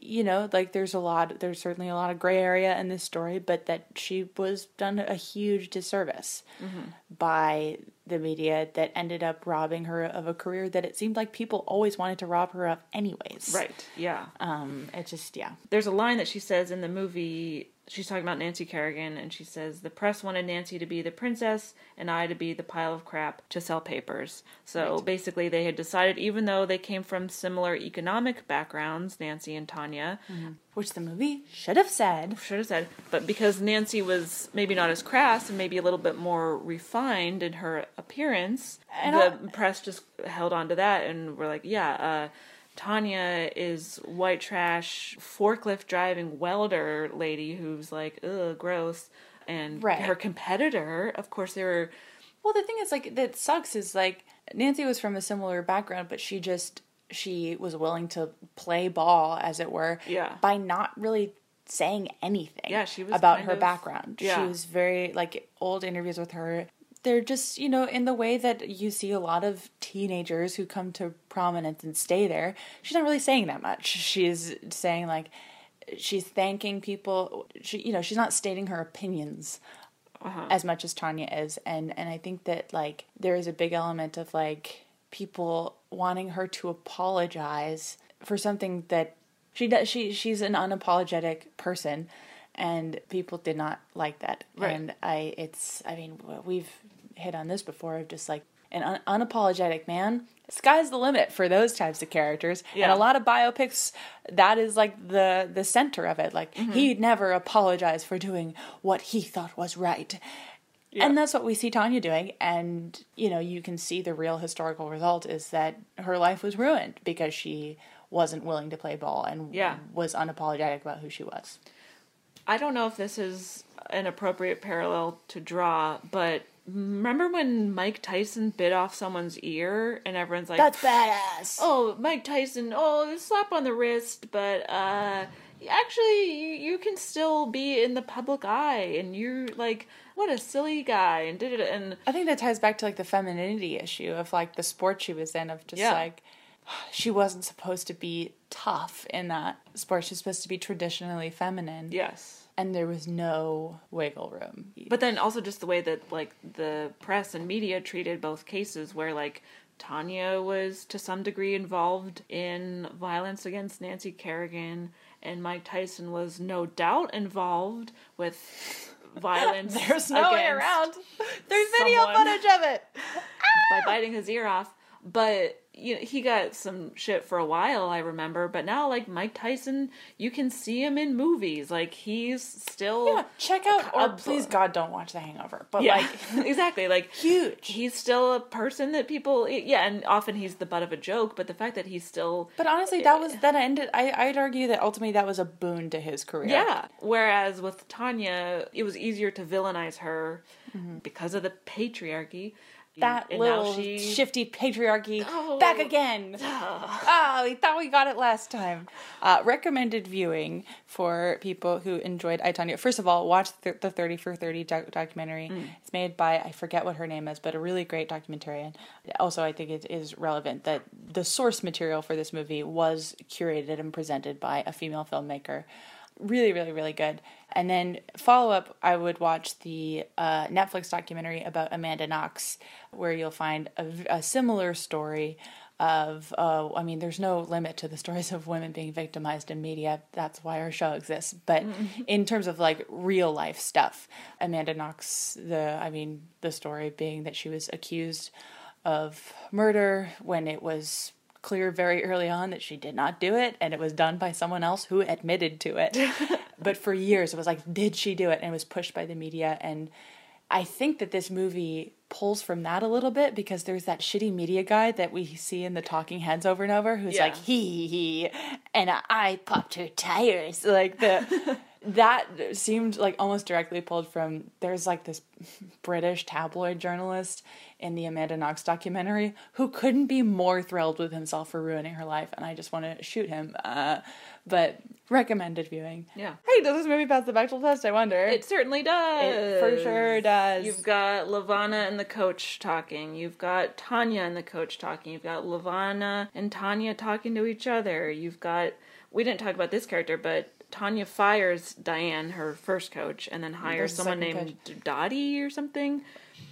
You know, like, there's a lot, there's certainly a lot of gray area in this story, but that she was done a huge disservice mm-hmm. by the media that ended up robbing her of a career that it seemed like people always wanted to rob her of anyways. Right, yeah. Um, it just, yeah. There's a line that she says in the movie, she's talking about Nancy Kerrigan, and she says, the press wanted Nancy to be the princess and I to be the pile of crap to sell papers. So right. basically they had decided, even though they came from similar economic backgrounds, Nancy and Tonya, mm-hmm. which the movie should have said. Should have said. But because Nancy was maybe not as crass and maybe a little bit more refined in her appearance, and the I'll... press just held on to that and were like, yeah, uh... Tonya is white trash, forklift driving welder lady who's like, ugh, gross. And right. her competitor, of course, they were... Well, the thing is, like, that sucks is, like, Nancy was from a similar background, but she just, she was willing to play ball, as it were, yeah. by not really saying anything yeah, she was about her of, background. Yeah. She was very, like, old interviews with her... They're just, you know, in the way that you see a lot of teenagers who come to prominence and stay there, she's not really saying that much. She's saying, like, she's thanking people. She, you know, she's not stating her opinions uh-huh. as much as Tonya is. And, and I think that, like, there is a big element of, like, people wanting her to apologize for something that she does. She, she's an unapologetic person. And people did not like that. Right. And I, it's, I mean, we've hit on this before of just like an un- unapologetic man. Sky's the limit for those types of characters. Yeah. And a lot of biopics, that is like the, the center of it. Like mm-hmm. he'd never apologize for doing what he thought was right. Yeah. And that's what we see Tonya doing. And, you know, you can see the real historical result is that her life was ruined because she wasn't willing to play ball and yeah. was unapologetic about who she was. I don't know if this is an appropriate parallel to draw, but remember when Mike Tyson bit off someone's ear and everyone's like, that's badass. Oh, Mike Tyson. Oh, slap on the wrist, but uh, actually you, you can still be in the public eye and you're like, what a silly guy, and did it. And I think that ties back to like the femininity issue of like the sport she was in, of just yeah. like she wasn't supposed to be tough in that sport. She's supposed to be traditionally feminine. Yes. And there was no wiggle room. But then also just the way that like the press and media treated both cases, where like Tonya was to some degree involved in violence against Nancy Kerrigan, and Mike Tyson was no doubt involved with violence. There's no way around. There's video footage of it. By biting his ear off. But you know, he got some shit for a while, I remember. But now, like, Mike Tyson, you can see him in movies. Like, he's still... Yeah, check out... Or please, God, don't watch The Hangover. But, yeah, like... exactly. Like, huge. He's still a person that people... Yeah, and often he's the butt of a joke, but the fact that he's still... But honestly, that was... That ended... I, I'd argue that ultimately that was a boon to his career. Yeah. Whereas with Tonya, it was easier to villainize her mm-hmm. because of the patriarchy. That and little she... shifty patriarchy oh. back again. Oh. oh, we thought we got it last time. Uh, recommended viewing for people who enjoyed I, Tonya. First of all, watch th- the thirty for thirty doc- documentary. Mm. It's made by, I forget what her name is, but a really great documentarian. Also, I think it is relevant that the source material for this movie was curated and presented by a female filmmaker. Really, really, really good. And then follow up, I would watch the uh, Netflix documentary about Amanda Knox, where you'll find a, a similar story of, uh, I mean, there's no limit to the stories of women being victimized in media. That's why our show exists. But mm-hmm. in terms of like real life stuff, Amanda Knox, the, I mean, the story being that she was accused of murder when it was clear very early on that she did not do it, and it was done by someone else who admitted to it. But for years, it was like, did she do it? And it was pushed by the media. And I think that this movie pulls from that a little bit, because there's that shitty media guy that we see in the talking heads over and over, who's yeah. like, he he, and I popped her tires. Like the that seemed like almost directly pulled from. There's like this British tabloid journalist in the Amanda Knox documentary who couldn't be more thrilled with himself for ruining her life, and I just want to shoot him. Uh, but recommended viewing. Yeah. Hey, does this movie pass the Bechdel test, I wonder? It certainly does. It for sure does. You've got LaVona and the coach talking. You've got Tonya and the coach talking. You've got LaVona and Tonya talking to each other. You've got... We didn't talk about this character, but Tonya fires Diane, her first coach, and then hires someone named coach. Dottie or something.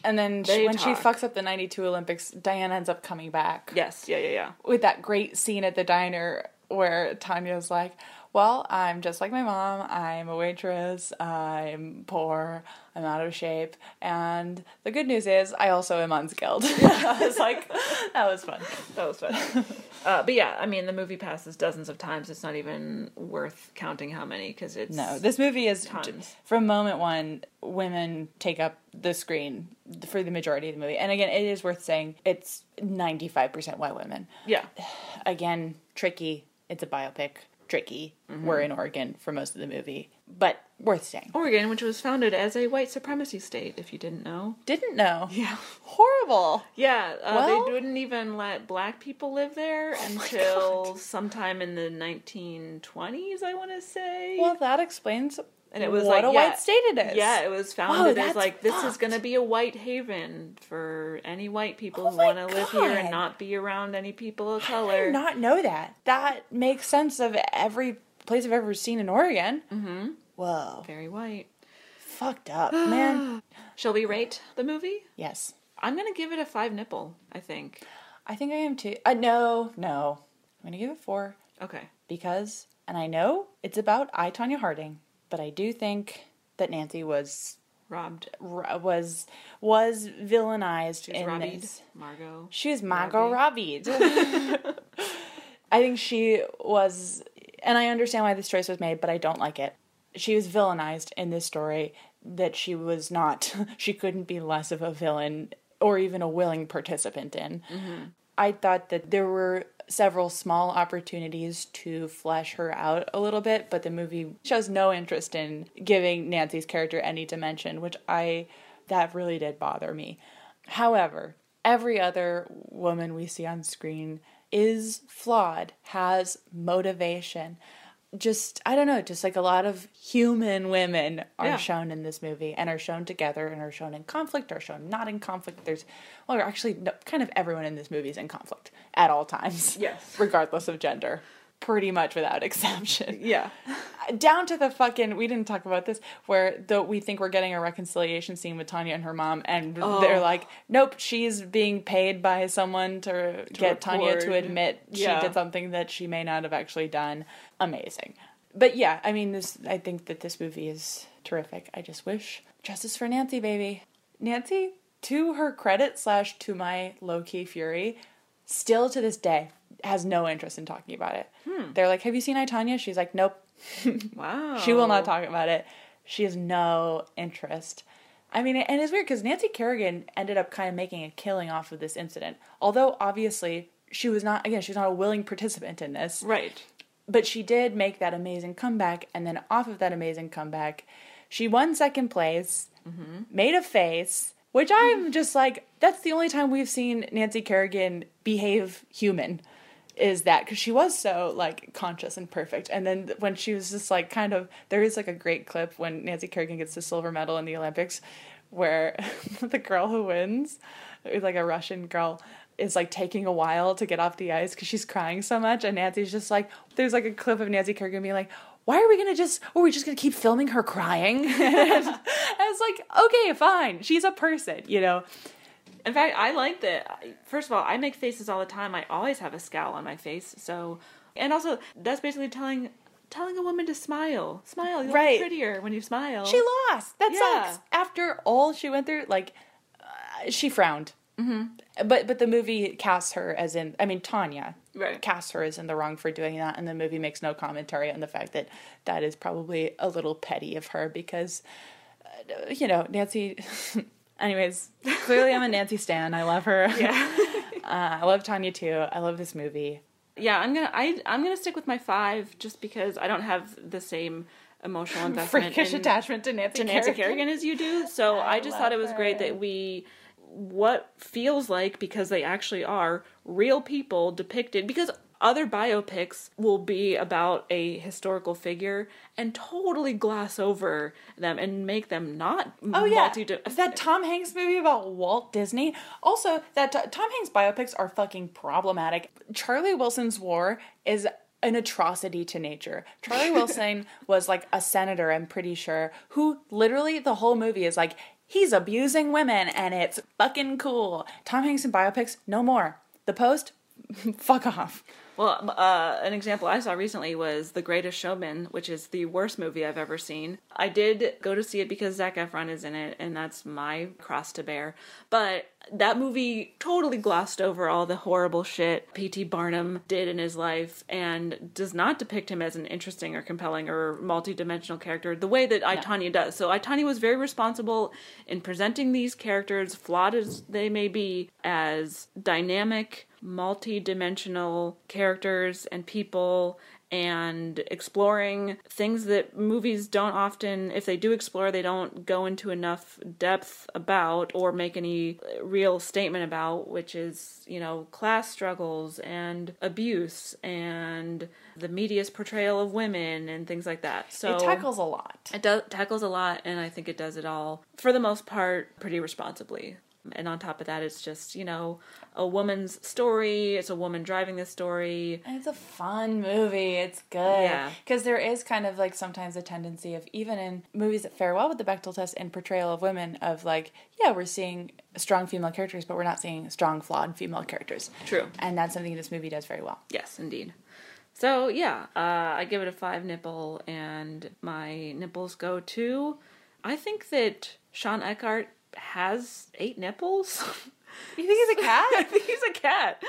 And then she, when talk. she fucks up the ninety-two Olympics, Diane ends up coming back. Yes, yeah, yeah, yeah. With that great scene at the diner where Tonya's like, well, I'm just like my mom, I'm a waitress, I'm poor, I'm out of shape, and the good news is I also am unskilled. I was like, that was fun. That was fun. Uh, but yeah, I mean, the movie passes dozens of times. It's not even worth counting how many, because it's No, this movie is, tons. From moment one, women take up the screen for the majority of the movie. And again, it is worth saying it's ninety-five percent white women. Yeah. Again, tricky. It's a biopic. Tricky. Mm-hmm. We're in Oregon for most of the movie, but worth saying. Oregon, which was founded as a white supremacy state, if you didn't know. Didn't know. Yeah. Horrible. Yeah. Uh, well, they wouldn't even let black people live there oh until sometime in the nineteen twenties, I want to say. Well, that explains and it was what like, a yeah, white state it is. Yeah, it was founded oh, as like, this fucked. is going to be a white haven for any white people oh who want to live here and not be around any people of color. I did not know that. That makes sense of every place I've ever seen in Oregon. Mm-hmm. Whoa. Very white. Fucked up, man. Shall we rate the movie? Yes. I'm going to give it a five nipple, I think. I think I am too. Uh, no, no. I'm going to give it four. Okay. Because, and I know it's about I, Tonya Harding. But I do think that Nancy was robbed, ro- was was villainized. She was in Robbied. This. Margot. She was Margot Robbie. I think she was, and I understand why this choice was made, but I don't like it. She was villainized in this story. That she was not. She couldn't be less of a villain or even a willing participant in. Mm-hmm. I thought that there were several small opportunities to flesh her out a little bit, but the movie shows no interest in giving Nancy's character any dimension, which I, that really did bother me. However, every other woman we see on screen is flawed, has motivation. just, I don't know, just like a lot of human women are yeah. shown in this movie and are shown together and are shown in conflict, are shown not in conflict. There's, well, actually, no, kind of everyone in this movie is in conflict at all times. Yes. Regardless of gender. Pretty much without exception. Yeah. Down to the fucking, we didn't talk about this, where the, we think we're getting a reconciliation scene with Tonya and her mom, and oh. they're like, nope, she's being paid by someone to, to get report. Tonya to admit yeah. she did something that she may not have actually done. Amazing. But yeah, I mean, this. I think that this movie is terrific. I just wish. Justice for Nancy, baby. Nancy, to her credit slash to my low-key fury, still to this day, has no interest in talking about it. Hmm. They're like, have you seen I, Tonya? She's like, nope. Wow. She will not talk about it. She has no interest. I mean, and it's weird because Nancy Kerrigan ended up kind of making a killing off of this incident. Although, obviously, she was not, again, she's not a willing participant in this. Right. But she did make that amazing comeback, and then off of that amazing comeback, she won second place, mm-hmm. made a face, which I'm just like, that's the only time we've seen Nancy Kerrigan behave human. Is that because she was so like conscious and perfect, and then when she was just like kind of, there is like a great clip when Nancy Kerrigan gets the silver medal in the Olympics, where the girl who wins, like a Russian girl, is like taking a while to get off the ice because she's crying so much, and Nancy's just like, there's like a clip of Nancy Kerrigan being like, why are we gonna just, oh, we're just gonna keep filming her crying? And I was like, okay, fine, she's a person, you know. In fact, I like that. First of all, I make faces all the time. I always have a scowl on my face. So, and also, that's basically telling telling a woman to smile. Smile. You right. look prettier when you smile. She lost. That yeah. sucks. After all she went through, like, uh, she frowned. Mm-hmm. But but the movie casts her as in, I mean, Tonya right. casts her as in the wrong for doing that, and the movie makes no commentary on the fact that that is probably a little petty of her because, uh, you know, Nancy... Anyways, clearly I'm a Nancy Stan. I love her. Yeah. uh, I love Tonya too. I love this movie. Yeah, I'm gonna I I'm gonna stick with my five just because I don't have the same emotional investment, freakish in, attachment to Nancy to Kerrigan. Nancy Kerrigan as you do. So I, I just thought it was her. Great that we what feels like because they actually are real people depicted because. Other biopics will be about a historical figure and totally gloss over them and make them not oh, yeah. multi-dimensional. That Tom Hanks movie about Walt Disney. Also, that t- Tom Hanks biopics are fucking problematic. Charlie Wilson's War is an atrocity to nature. Charlie Wilson was like a senator, I'm pretty sure, who literally the whole movie is like, he's abusing women and it's fucking cool. Tom Hanks and biopics, no more. The Post, fuck off. Well, uh, an example I saw recently was The Greatest Showman, which is the worst movie I've ever seen. I did go to see it because Zac Efron is in it, and that's my cross to bear. But that movie totally glossed over all the horrible shit P T Barnum did in his life and does not depict him as an interesting or compelling or multi-dimensional character the way that I, no. Tonya does. So I, Tonya was very responsible in presenting these characters, flawed as they may be, as dynamic, multi-dimensional characters and people and exploring things that movies don't often, if they do explore, they don't go into enough depth about or make any real statement about, which is, you know, class struggles and abuse and the media's portrayal of women and things like that. So it tackles a lot. It do- tackles a lot, and I think it does it all, for the most part, pretty responsibly. And on top of that, it's just, you know, a woman's story. It's a woman driving this story. And it's a fun movie. It's good. Yeah. Because there is kind of, like, sometimes a tendency of, even in movies that fare well with the Bechdel test and portrayal of women, of, like, yeah, we're seeing strong female characters, but we're not seeing strong, flawed female characters. True. And that's something this movie does very well. Yes, indeed. So, yeah, uh, I give it a five nipple, and my nipples go to, I think that Shawn Eckardt has eight nipples. You think he's a cat? I think he's a cat.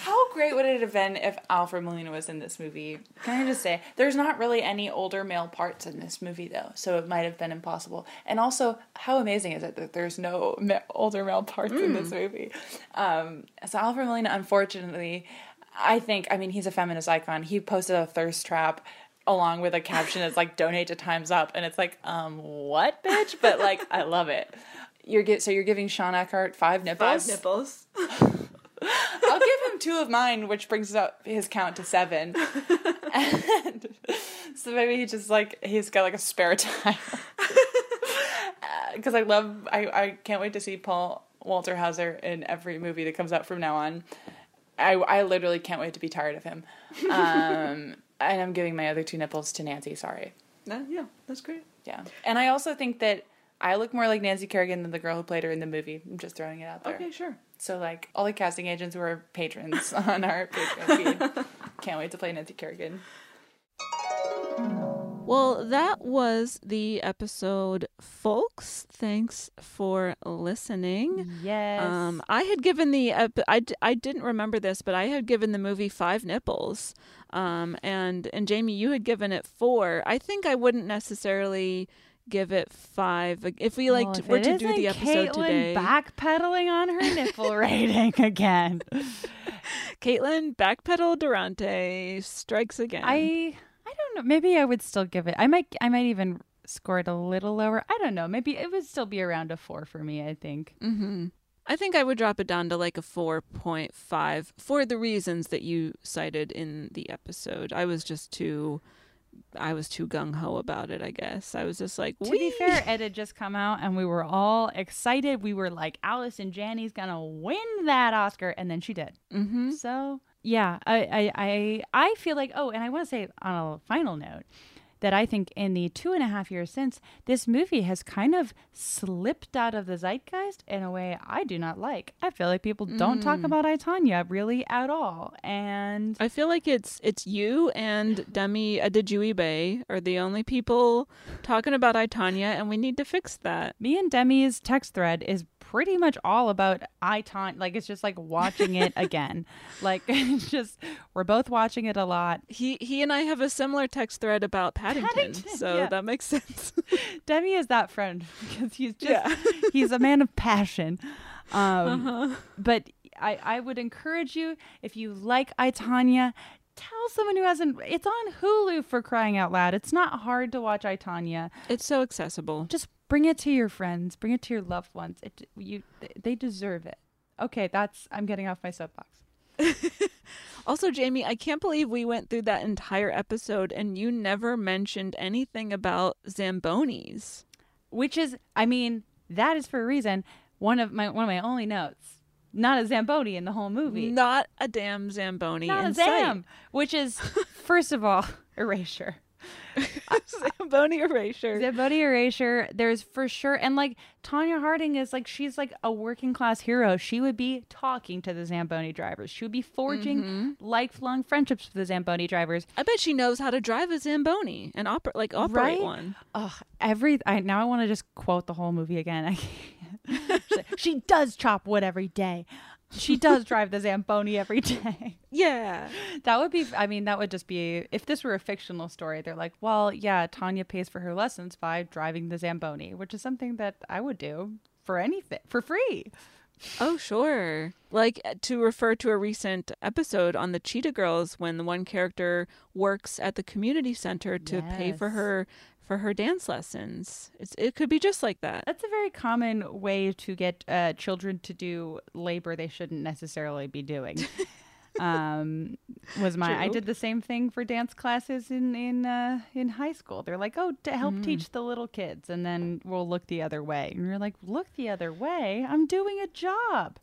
How great would it have been if Alfred Molina was in this movie? Can I just say, there's not really any older male parts in this movie, though, so it might have been impossible. And also, how amazing is it that there's no ma- older male parts mm. in this movie? Um, so Alfred Molina, unfortunately, I think, I mean, he's a feminist icon. He posted a thirst trap along with a caption that's like, donate to Time's Up. And it's like, um, what, bitch? But, like, I love it. You're get, So you're giving Shawn Eckardt five nipples? Five nipples. I'll give him found two of mine, which brings up his count to seven. And so maybe he just, like, he's got, like, a spare tire. Because uh, I love, I, I can't wait to see Paul Walter Hauser in every movie that comes out from now on. I, I literally can't wait to be tired of him. Um, and I'm giving my other two nipples to Nancy, sorry. Uh, yeah, that's great. Yeah. And I also think that I look more like Nancy Kerrigan than the girl who played her in the movie. I'm just throwing it out there. Okay, sure. So, like, all the casting agents who are patrons on our Patreon feed. Can't wait to play Nancy Kerrigan. Well, that was the episode, folks. Thanks for listening. Yes. Um, I had given the, ep- I, d- I didn't remember this, but I had given the movie five nipples. Um, and, and Jamie, you had given it four. I think I wouldn't necessarily give it five if we like well, if were to do the episode Caitlin today. Backpedaling on her nipple rating again. Caitlin backpedal Durante strikes again. I I don't know. Maybe I would still give it. I might I might even score it a little lower. I don't know. Maybe it would still be around a four for me. I think. Mm-hmm. I think I would drop it down to like a four point five for the reasons that you cited in the episode. I was just too. I was too gung-ho about it, I guess. I was just like, Wee! To be fair, it had just come out, and we were all excited. We were like, Allison Janney's going to win that Oscar, and then she did. Mm-hmm. So, yeah, I, I, I, I feel like, oh, and I want to say on a final note that I think in the two and a half years since, this movie has kind of slipped out of the zeitgeist in a way I do not like. I feel like people don't mm. talk about I, Tonya really at all. And I feel like it's it's you and Demi Adejuibe are the only people talking about I, Tonya, and we need to fix that. Me and Demi's text thread is pretty much all about I, Tonya. Like, it's just like watching it again. Like, it's just, we're both watching it a lot. He, he and I have a similar text thread about Paddington, Paddington so yeah. That makes sense. Demi is that friend because he's just yeah. he's a man of passion. Um, uh-huh. But I, I would encourage you, if you like I, Tonya, tell someone who hasn't. It's on Hulu, for crying out loud. It's not hard to watch I, Tonya. It's so accessible. Just bring it to your friends. Bring it to your loved ones. It, you, they deserve it. Okay, that's. I'm getting off my soapbox. Also, Jamie, I can't believe we went through that entire episode and you never mentioned anything about Zambonis. Which is, I mean, that is for a reason. One of my one of my only notes. Not a Zamboni in the whole movie. Not a damn Zamboni Not in a damn, sight. Which is, first of all, erasure. Zamboni erasure. Zamboni erasure. There's for sure. And like Tonya Harding is like, she's like a working class hero. She would be talking to the Zamboni drivers. She would be forging mm-hmm. lifelong friendships with the Zamboni drivers. I bet she knows how to drive a Zamboni and oper- like operate right? one. Ugh, every I now I want to just quote the whole movie again. I can't. Like, she does chop wood every day. She does drive the Zamboni every day. Yeah. That would be, I mean, that would just be, if this were a fictional story, they're like, well, yeah, Tonya pays for her lessons by driving the Zamboni, which is something that I would do for anything, for free. Oh, sure. Like, to refer to a recent episode on the Cheetah Girls, when the one character works at the community center to yes. pay for her for her dance lessons. It's, it could be just like that. That's a very common way to get uh, children to do labor they shouldn't necessarily be doing. um, was my True. I did the same thing for dance classes in in uh, in high school. They're like, oh, to help mm. teach the little kids, and then we'll look the other way. And you're like, look the other way. I'm doing a job.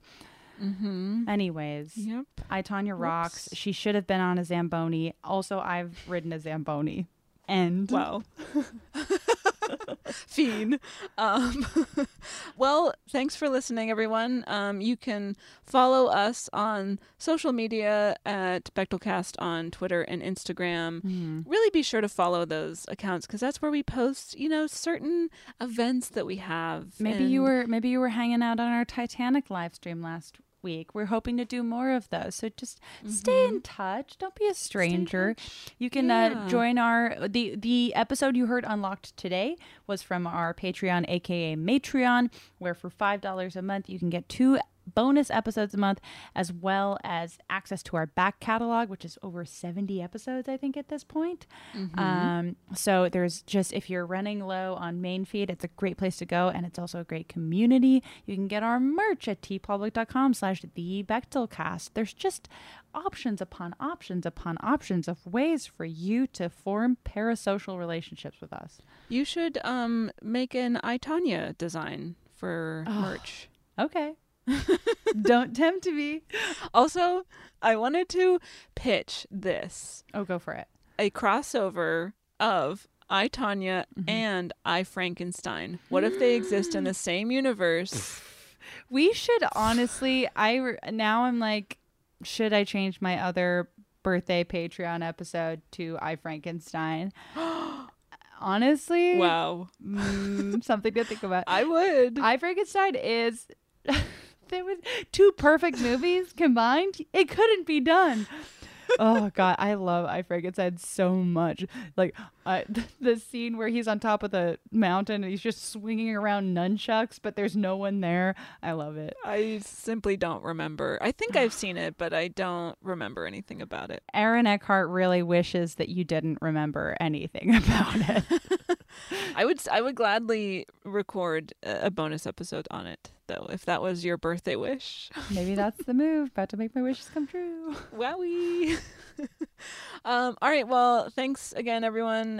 Mm-hmm. Anyways, yep. I, Tonya rocks. Oops. She should have been on a Zamboni. Also, I've ridden a Zamboni. End. Wow. Fiend. Um, well, thanks for listening, everyone. Um, you can follow us on social media at Bechdelcast on Twitter and Instagram. Mm-hmm. Really be sure to follow those accounts because that's where we post, you know, certain events that we have. Maybe and... you were maybe you were hanging out on our Titanic live stream last week. We're hoping to do more of those, so just mm-hmm. stay in touch. Don't be a stranger. You can yeah. uh, join our the the episode you heard unlocked today was from our Patreon, aka Matreon, where for five dollars a month you can get two bonus episodes a month, as well as access to our back catalog, which is over seventy episodes, I think, at this point. Mm-hmm. Um, so there's just, if you're running low on main feed, it's a great place to go, and it's also a great community. You can get our merch at t public dot com slash the Bechdelcast. There's just options upon options upon options of ways for you to form parasocial relationships with us. You should um, make an I, Tonya design for oh, merch. Okay. Don't tempt me. Also, I wanted to pitch this. Oh, go for it. A crossover of I, Tonya mm-hmm. and I, Frankenstein. What if they exist in the same universe? We should honestly, I re- now I'm like, should I change my other birthday Patreon episode to I, Frankenstein? Honestly. Wow. Mm, something to think about. I would. I, Frankenstein is... There was two perfect movies combined. It couldn't be done. Oh God, I love I Frankenstein so much. Like uh, th- the scene where he's on top of the mountain and he's just swinging around nunchucks, but there's no one there. I love it. I simply don't remember. I think I've seen it, but I don't remember anything about it. Aaron Eckhart really wishes that you didn't remember anything about it. I would I would gladly record a bonus episode on it, though, if that was your birthday wish. Maybe that's the move. About to make my wishes come true. Wowie. um, all right. Well, thanks again, everyone.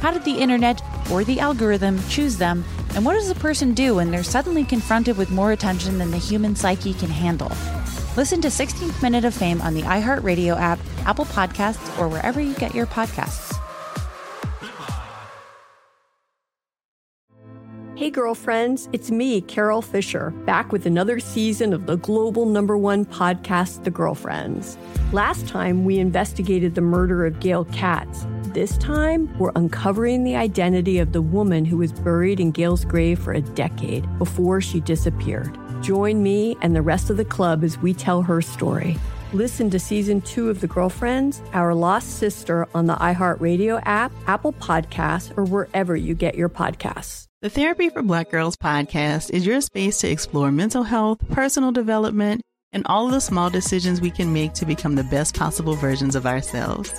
How did the internet or the algorithm choose them? And what does a person do when they're suddenly confronted with more attention than the human psyche can handle? Listen to sixteenth Minute of Fame on the iHeartRadio app, Apple Podcasts, or wherever you get your podcasts. Hey, girlfriends, it's me, Carol Fisher, back with another season of the global number one podcast, The Girlfriends. Last time, we investigated the murder of Gail Katz. This time, we're uncovering the identity of the woman who was buried in Gail's grave for a decade before she disappeared. Join me and the rest of the club as we tell her story. Listen to season two of The Girlfriends, Our Lost Sister, on the iHeartRadio app, Apple Podcasts, or wherever you get your podcasts. The Therapy for Black Girls podcast is your space to explore mental health, personal development, and all of the small decisions we can make to become the best possible versions of ourselves.